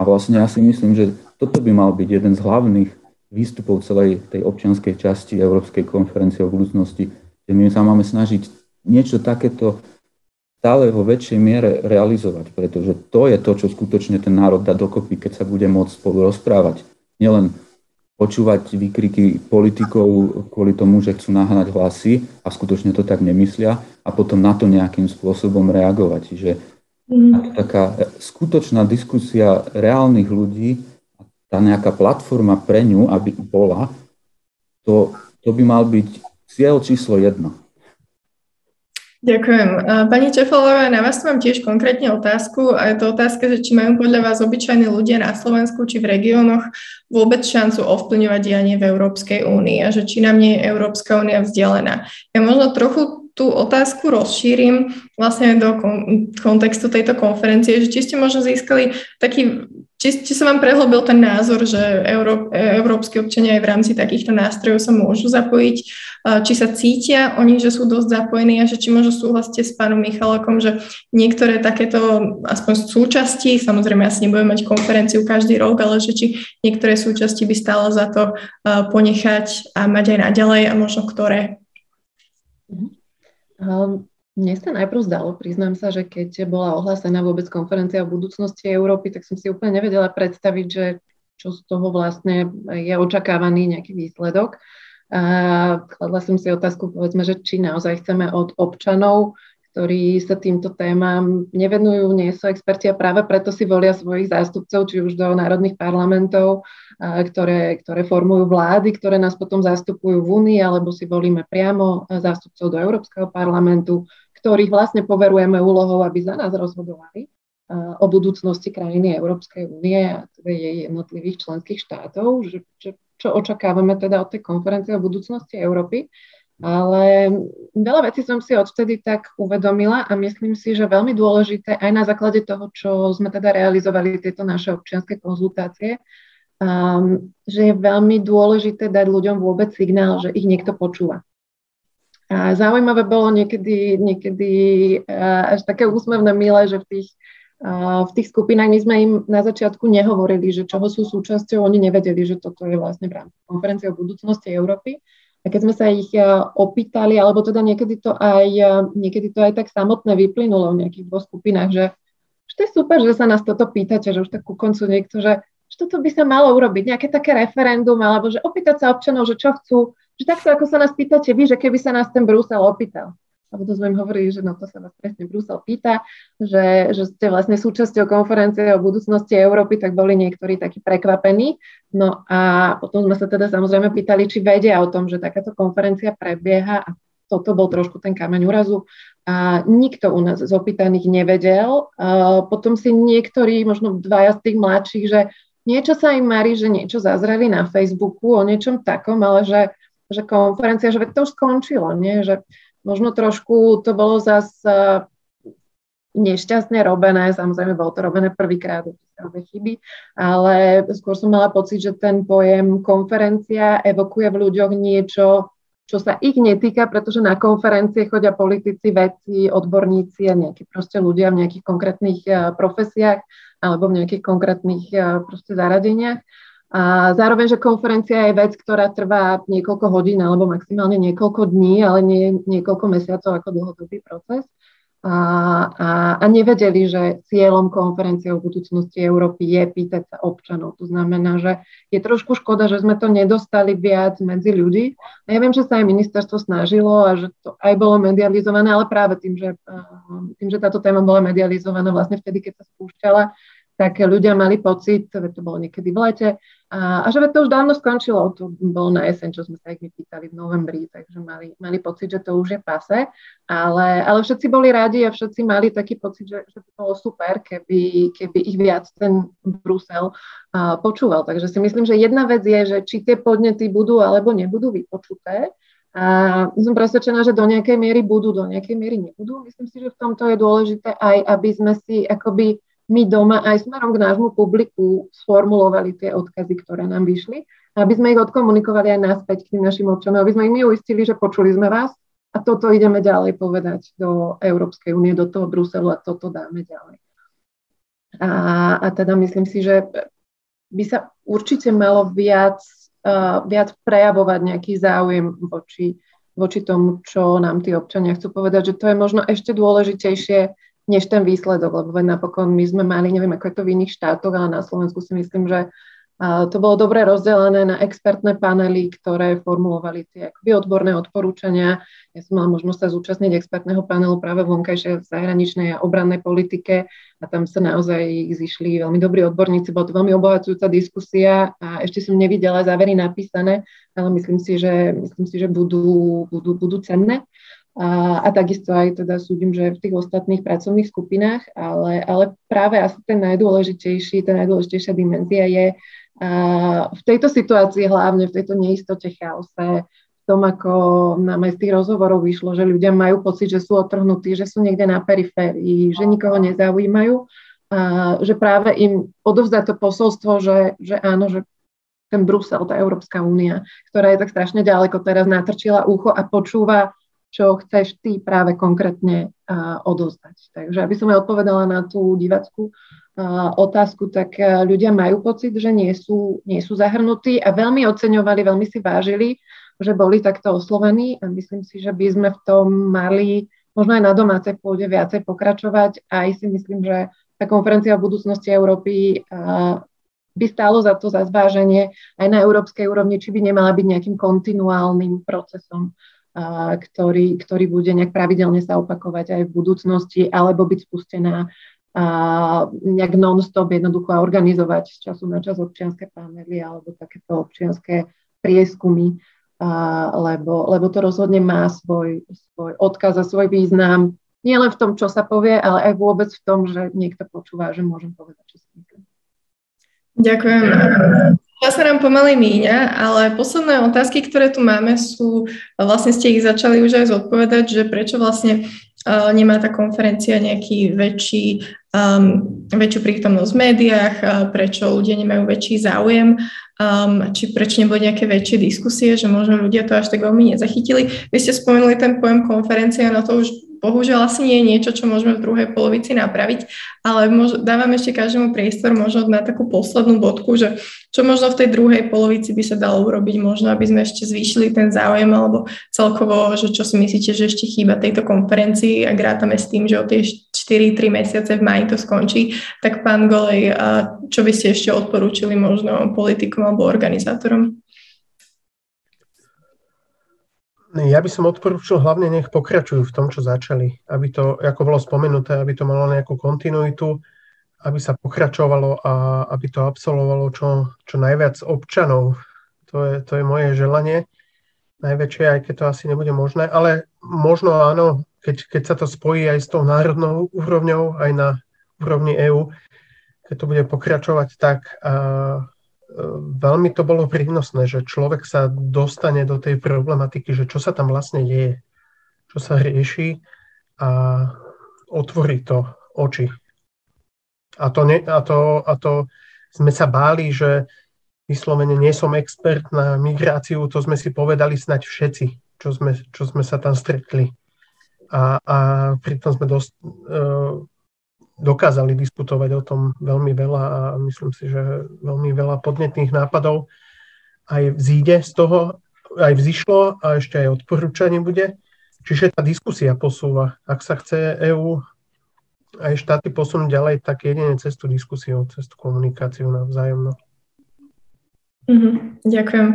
A vlastne ja si myslím, že toto by mal byť jeden z hlavných výstupov celej tej občianskej časti Európskej konferencie o budúcnosti, že my sa máme snažiť niečo takéto stále vo väčšej miere realizovať, pretože to je to, čo skutočne ten národ dá dokopy, keď sa bude môcť spolu rozprávať. Nielen počúvať výkriky politikov kvôli tomu, že chcú nahnať hlasy a skutočne to tak nemyslia a potom na to nejakým spôsobom reagovať. Čiže mm. taká skutočná diskusia reálnych ľudí, tá nejaká platforma pre ňu, aby bola, to, to by mal byť cieľ číslo jedna. Ďakujem. Pani Cséfalvayová, na vás mám tiež konkrétne otázku a je to otázka, že či majú podľa vás obyčajní ľudia na Slovensku či v regiónoch vôbec šancu ovplyvňovať dianie v Európskej únii a že či nám nie je Európska únia vzdialená. Ja možno trochu tú otázku rozšírim vlastne do kontextu tejto konferencie, že či ste možno získali taký, či, či sa vám prehlbil ten názor, že Euró, európsky občania aj v rámci takýchto nástrojov sa môžu zapojiť, či sa cítia oni, že sú dosť zapojení a že či možno súhlasíte s pánom Michalekom, že niektoré takéto aspoň súčasti, samozrejme asi nebudeme mať konferenciu každý rok, ale že či niektoré súčasti by stálo za to ponechať a mať aj naďalej a možno ktoré. Um. Mne sa najprv zdalo, priznám sa, že keď bola ohlásená vôbec konferencia o budúcnosti Európy, tak som si úplne nevedela predstaviť, že čo z toho vlastne je očakávaný nejaký výsledok. A kladla som si otázku, povedzme, že či naozaj chceme od občanov, ktorí sa týmto témam nevenujú, nie sú experti a práve preto si volia svojich zástupcov, či už do národných parlamentov, ktoré, ktoré formujú vlády, ktoré nás potom zastupujú v Únii, alebo si volíme priamo zástupcov do Európskeho parlamentu, ktorých vlastne poverujeme úlohou, aby za nás rozhodovali o budúcnosti krajiny Európskej únie a teda jej jednotlivých členských štátov, že, že, čo očakávame teda od tej konferencie o budúcnosti Európy. Ale veľa vecí som si odtedy tak uvedomila a myslím si, že veľmi dôležité aj na základe toho, čo sme teda realizovali tieto naše občianske konzultácie, um, že je veľmi dôležité dať ľuďom vôbec signál, že ich niekto počúva. A zaujímavé bolo niekedy, niekedy až také úsmevné milé, že v tých, v tých skupinách my sme im na začiatku nehovorili, že čoho sú súčasťou, oni nevedeli, že toto je vlastne v rámci konferencie o budúcnosti Európy. A keď sme sa ich opýtali, alebo teda niekedy to aj, niekedy to aj tak samotné vyplynulo v nejakých dvoch skupinách, že, že to je super, že sa nás toto pýtate, že už tak ku koncu niekto, že, že toto by sa malo urobiť, nejaké také referendum, alebo že opýtať sa občanov, že čo chcú, že takto, ako sa nás pýtate vy, že keby sa nás ten Brusel opýtal. A potom sme im hovorili, že no to sa vás presne Brusel pýta, že, že ste vlastne súčasťou konferencie o budúcnosti Európy, tak boli niektorí takí prekvapení. No a potom sme sa teda samozrejme pýtali, či vedia o tom, že takáto konferencia prebieha a toto bol trošku ten kameň úrazu. A nikto u nás z opýtaných nevedel. A potom si niektorí, možno dvaja z tých mladších, že niečo sa im marí, že niečo zazreli na Facebooku o niečom takom, ale že, že konferencia, že to už skončilo, nie? Že možno trošku to bolo zase nešťastne robené, samozrejme bolo to robené prvýkrát, určite chyby, ale skôr som mala pocit, že ten pojem konferencia evokuje v ľuďoch niečo, čo sa ich netýka, pretože na konferencie chodia politici, vedci, odborníci a nejakí proste ľudia v nejakých konkrétnych profesiách alebo v nejakých konkrétnych proste zaradeniach. A zároveň, že konferencia je vec, ktorá trvá niekoľko hodín alebo maximálne niekoľko dní, ale nie niekoľko mesiacov ako dlhodobý proces. A, a, a nevedeli, že cieľom konferencie o budúcnosti Európy je pýtať sa občanov. To znamená, že je trošku škoda, že sme to nedostali viac medzi ľudí. A ja viem, že sa aj ministerstvo snažilo a že to aj bolo medializované, ale práve tým, že, tým, že táto téma bola medializovaná vlastne vtedy, keď sa spúšťala, tak ľudia mali pocit, to bolo niekedy v lete, a, a že to už dávno skončilo, to bolo na jeseň, čo sme sa ich pýtali v novembri, takže mali, mali pocit, že to už je pase, ale, ale všetci boli radi a všetci mali taký pocit, že, že to bolo super, keby, keby ich viac ten Brusel a, počúval. Takže si myslím, že jedna vec je, že či tie podnety budú alebo nebudú vypočuté, a som presvedčená, že do nejakej miery budú, do nejakej miery nebudú. Myslím si, že v tomto je dôležité aj, aby sme si akoby my doma aj smerom k nášmu publiku sformulovali tie odkazy, ktoré nám vyšli, aby sme ich odkomunikovali aj naspäť k tým našim občanom, aby sme ich my uistili, že počuli sme vás a toto ideme ďalej povedať do Európskej únie, do toho Bruselu a toto dáme ďalej. A, a teda myslím si, že by sa určite malo viac, uh, viac prejavovať nejaký záujem voči, voči tomu, čo nám tí občania chcú povedať, že to je možno ešte dôležitejšie než ten výsledok, lebo napokon my sme mali, neviem, ako je to v iných štátoch, ale na Slovensku si myslím, že to bolo dobre rozdelené na expertné panely, ktoré formulovali tie akoby odborné odporúčania. Ja som mala možnosť sa zúčastniť expertného panelu práve vonkajšej, zahraničnej a obrannej politike a tam sa naozaj zišli veľmi dobrí odborníci, bola to veľmi obohacujúca diskusia a ešte som nevidela závery napísané, ale myslím si, že, myslím si, že budú, budú, budú cenné. A, a takisto aj teda súdim, že v tých ostatných pracovných skupinách, ale, ale práve asi ten najdôležitejší, tá najdôležitejšia dimenzia je a v tejto situácii, hlavne v tejto neistote, chaose, v tom, ako nám aj z tých rozhovorov vyšlo, že ľudia majú pocit, že sú otrhnutí, že sú niekde na periférii, že nikoho nezaujímajú, a že práve im odovzdá to posolstvo, že, že áno, že ten Brusel, tá Európska únia, ktorá je tak strašne ďaleko, teraz natrčila ucho a počúva, čo chceš ty práve konkrétne uh, odozdať. Takže aby som aj odpovedala na tú divackú uh, otázku, tak uh, ľudia majú pocit, že nie sú, nie sú zahrnutí a veľmi oceňovali, veľmi si vážili, že boli takto oslovení a myslím si, že by sme v tom mali možno aj na domácej pôde viacej pokračovať a aj si myslím, že tá konferencia o budúcnosti Európy uh, by stálo za to za zváženie aj na európskej úrovni, či by nemala byť nejakým kontinuálnym procesom, Ktorý, ktorý bude nejak pravidelne sa opakovať aj v budúcnosti, alebo byť spustená a nejak non-stop jednoducho a organizovať z času na čas občianske panely alebo takéto občianske prieskumy, a, lebo, lebo to rozhodne má svoj, svoj odkaz a svoj význam, nie len v tom, čo sa povie, ale aj vôbec v tom, že niekto počúva, že môžem povedať, čo si myslím. Ďakujem. Ja sa nám pomaly míňa, ale posledné otázky, ktoré tu máme, sú, vlastne ste ich začali už aj zodpovedať, že prečo vlastne uh, nemá tá konferencia nejaký väčší, um, väčšiu prítomnosť v médiách, uh, prečo ľudia nemajú väčší záujem, um, či prečo neboli nejaké väčšie diskusie, že možno ľudia to až tak veľmi nezachytili. Vy ste spomenuli ten pojem konferencia, no to už bohužiaľ asi nie je niečo, čo môžeme v druhej polovici napraviť, ale mož, dávam ešte každému priestor možno na takú poslednú bodku, že čo možno v tej druhej polovici by sa dalo urobiť, možno aby sme ešte zvýšili ten záujem alebo celkovo, že čo si myslíte, že ešte chýba tejto konferencii a grátame s tým, že o tie štyri tri mesiace v máji to skončí, tak pán Golej, čo by ste ešte odporúčili možno politikom alebo organizátorom? Ja by som odporúčil hlavne, nech pokračujú v tom, čo začali. Aby to, ako bolo spomenuté, aby to malo nejakú kontinuitu, aby sa pokračovalo a aby to absolvovalo čo, čo najviac občanov. To je, to je moje želanie. Najväčšie, aj keď to asi nebude možné. Ale možno áno, keď, keď sa to spojí aj s tou národnou úrovňou, aj na úrovni EÚ, keď to bude pokračovať, tak a, veľmi to bolo prínosné, že človek sa dostane do tej problematiky, že čo sa tam vlastne deje, čo sa rieši a otvorí to oči. A to, ne, a to, a to sme sa báli, že vyslovene nie som expert na migráciu, to sme si povedali snáď všetci, čo sme, čo sme sa tam stretli. A, a pritom sme dosť... Uh, dokázali diskutovať o tom veľmi veľa a myslím si, že veľmi veľa podnetných nápadov aj vzíde z toho, aj vzýšlo a ešte aj odporúčanie bude. Čiže tá diskusia posúva. Ak sa chce EÚ aj štáty posunúť ďalej, tak jedine cez tú diskusiu, cez tú komunikáciu navzájomno. Mm-hmm, ďakujem.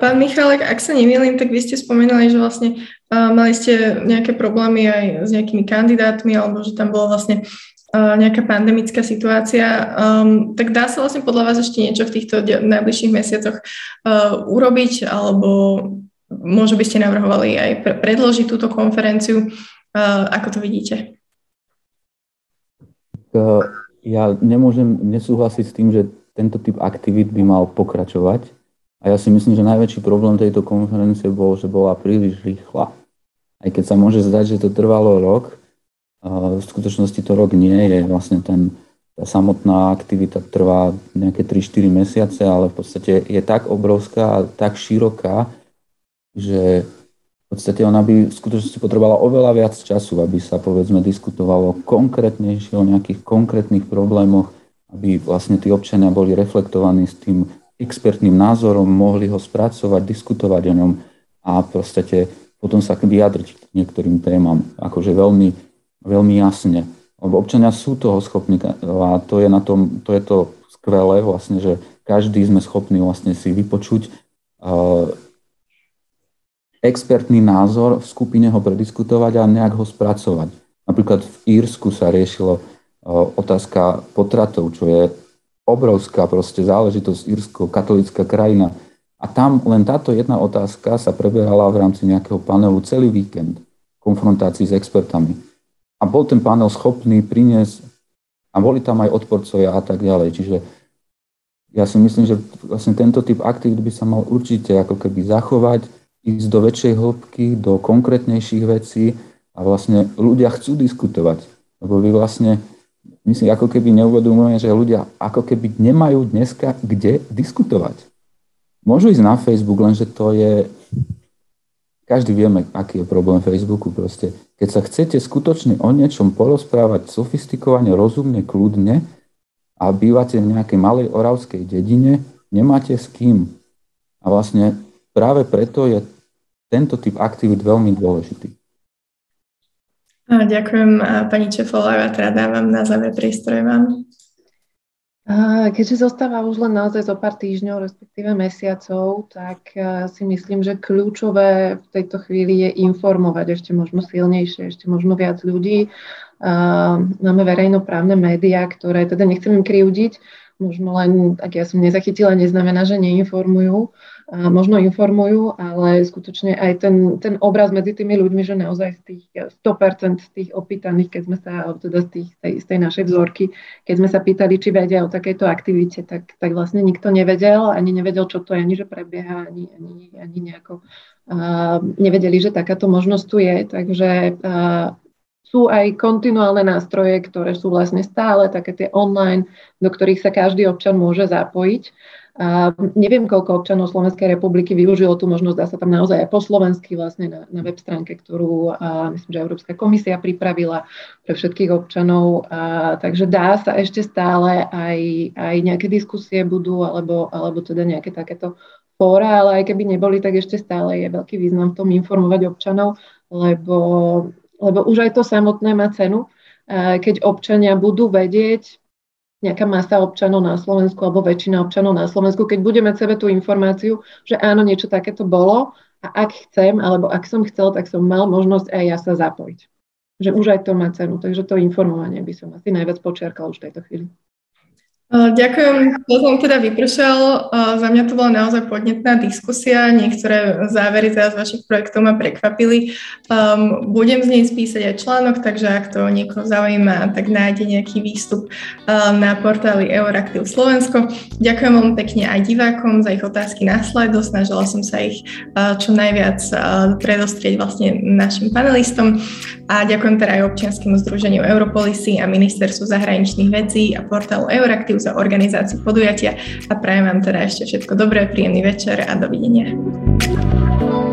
Pán Michálek, ak sa nemýlim, tak vy ste spomenuli, že vlastne mali ste nejaké problémy aj s nejakými kandidátmi alebo že tam bolo vlastne nejaká pandemická situácia, um, tak dá sa vlastne podľa vás ešte niečo v týchto de- najbližších mesiacoch uh, urobiť, alebo možno by ste navrhovali aj pre- predložiť túto konferenciu, uh, ako to vidíte? Ja nemôžem nesúhlasiť s tým, že tento typ aktivít by mal pokračovať a ja si myslím, že najväčší problém tejto konferencie bol, že bola príliš rýchla. Aj keď sa môže zdať, že to trvalo rok, v skutočnosti to rok nie je, vlastne ten, tá samotná aktivita trvá nejaké tri štyri mesiace, ale v podstate je tak obrovská a tak široká, že v podstate ona by v skutočnosti potrebovala oveľa viac času, aby sa povedzme diskutovalo konkrétnejšie o nejakých konkrétnych problémoch, aby vlastne tí občania boli reflektovaní s tým expertným názorom, mohli ho spracovať, diskutovať o ňom a v podstate potom sa vyjadriť k niektorým témam, akože veľmi veľmi jasne, lebo občania sú toho schopní a to je na tom, to je to skvelé vlastne, že každý sme schopní vlastne si vypočuť uh, expertný názor, v skupine ho prediskutovať a nejak ho spracovať. Napríklad v Írsku sa riešilo uh, otázka potratov, čo je obrovská proste záležitosť, Írsko, katolícka krajina a tam len táto jedna otázka sa preberala v rámci nejakého panelu celý víkend v konfrontácii s expertami. A bol ten panel schopný priniesť, a boli tam aj odporcovia a tak ďalej. Čiže ja si myslím, že vlastne tento typ aktivít by sa mal určite ako keby zachovať, ísť do väčšej hĺbky, do konkrétnejších vecí a vlastne ľudia chcú diskutovať. Lebo vy vlastne, my si ako keby neuvedomujeme, že ľudia ako keby nemajú dneska kde diskutovať. Môžu ísť na Facebook, lenže to je... Každý vieme, aký je problém Facebooku proste. Keď sa chcete skutočne o niečom porozprávať sofistikovane, rozumne, kľudne a bývate v nejakej malej oravskej dedine, nemáte s kým. A vlastne práve preto je tento typ aktivít veľmi dôležitý. A ďakujem, pani Cséfalvayová, teda dávam na záver prístroj vám. Keďže zostáva už len naozaj zo pár týždňov, respektíve mesiacov, tak si myslím, že kľúčové v tejto chvíli je informovať ešte možno silnejšie, ešte možno viac ľudí. Máme verejnoprávne médiá, ktoré, teda nechcem im kriudiť, možno len, ak ja som nezachytila, neznamená, že neinformujú, možno informujú, ale skutočne aj ten, ten obraz medzi tými ľuďmi, že naozaj z tých sto percent z tých opýtaných, keď sme sa, teda z, tých, z tej našej vzorky, keď sme sa pýtali, či vedia o takejto aktivite, tak, tak vlastne nikto nevedel, ani nevedel, čo to je, ani že prebieha, ani, ani, ani nejako uh, nevedeli, že takáto možnosť tu je, takže... Uh, sú aj kontinuálne nástroje, ktoré sú vlastne stále také tie online, do ktorých sa každý občan môže zapojiť A neviem, koľko občanov Slovenskej republiky využilo tú možnosť, dá sa tam naozaj aj po slovensky vlastne na, na web stránke, ktorú a myslím, že Európska komisia pripravila pre všetkých občanov. A, takže dá sa ešte stále aj, aj nejaké diskusie budú, alebo, alebo teda nejaké takéto fóra, ale aj keby neboli, tak ešte stále je veľký význam v tom informovať občanov, lebo, lebo už aj to samotné má cenu, keď občania budú vedieť, nejaká masa občanov na Slovensku alebo väčšina občanov na Slovensku, keď budeme sebe tú informáciu, že áno, niečo takéto bolo a ak chcem, alebo ak som chcel, tak som mal možnosť aj ja sa zapojiť. Že už aj to má cenu, takže to informovanie by som asi najviac počiarkala už v tejto chvíli. Ďakujem, to som teda vypršal. Za mňa to bola naozaj podnetná diskusia. Niektoré závery z vašich projektov ma prekvapili. Um, budem z nej spísať aj článok, takže ak to niekoho zaujíma, tak nájde nejaký výstup um, na portáli Euractiv Slovensko. Ďakujem veľmi pekne aj divákom za ich otázky na slajdu. Snažila som sa ich uh, čo najviac uh, predostrieť vlastne našim panelistom. A ďakujem teda aj občianskému združeniu Europolisy a ministerstvu zahraničných vecí a portálu Euractiv za organizáciu podujatia a prajem vám teda ešte všetko dobré, príjemný večer a dovidenia.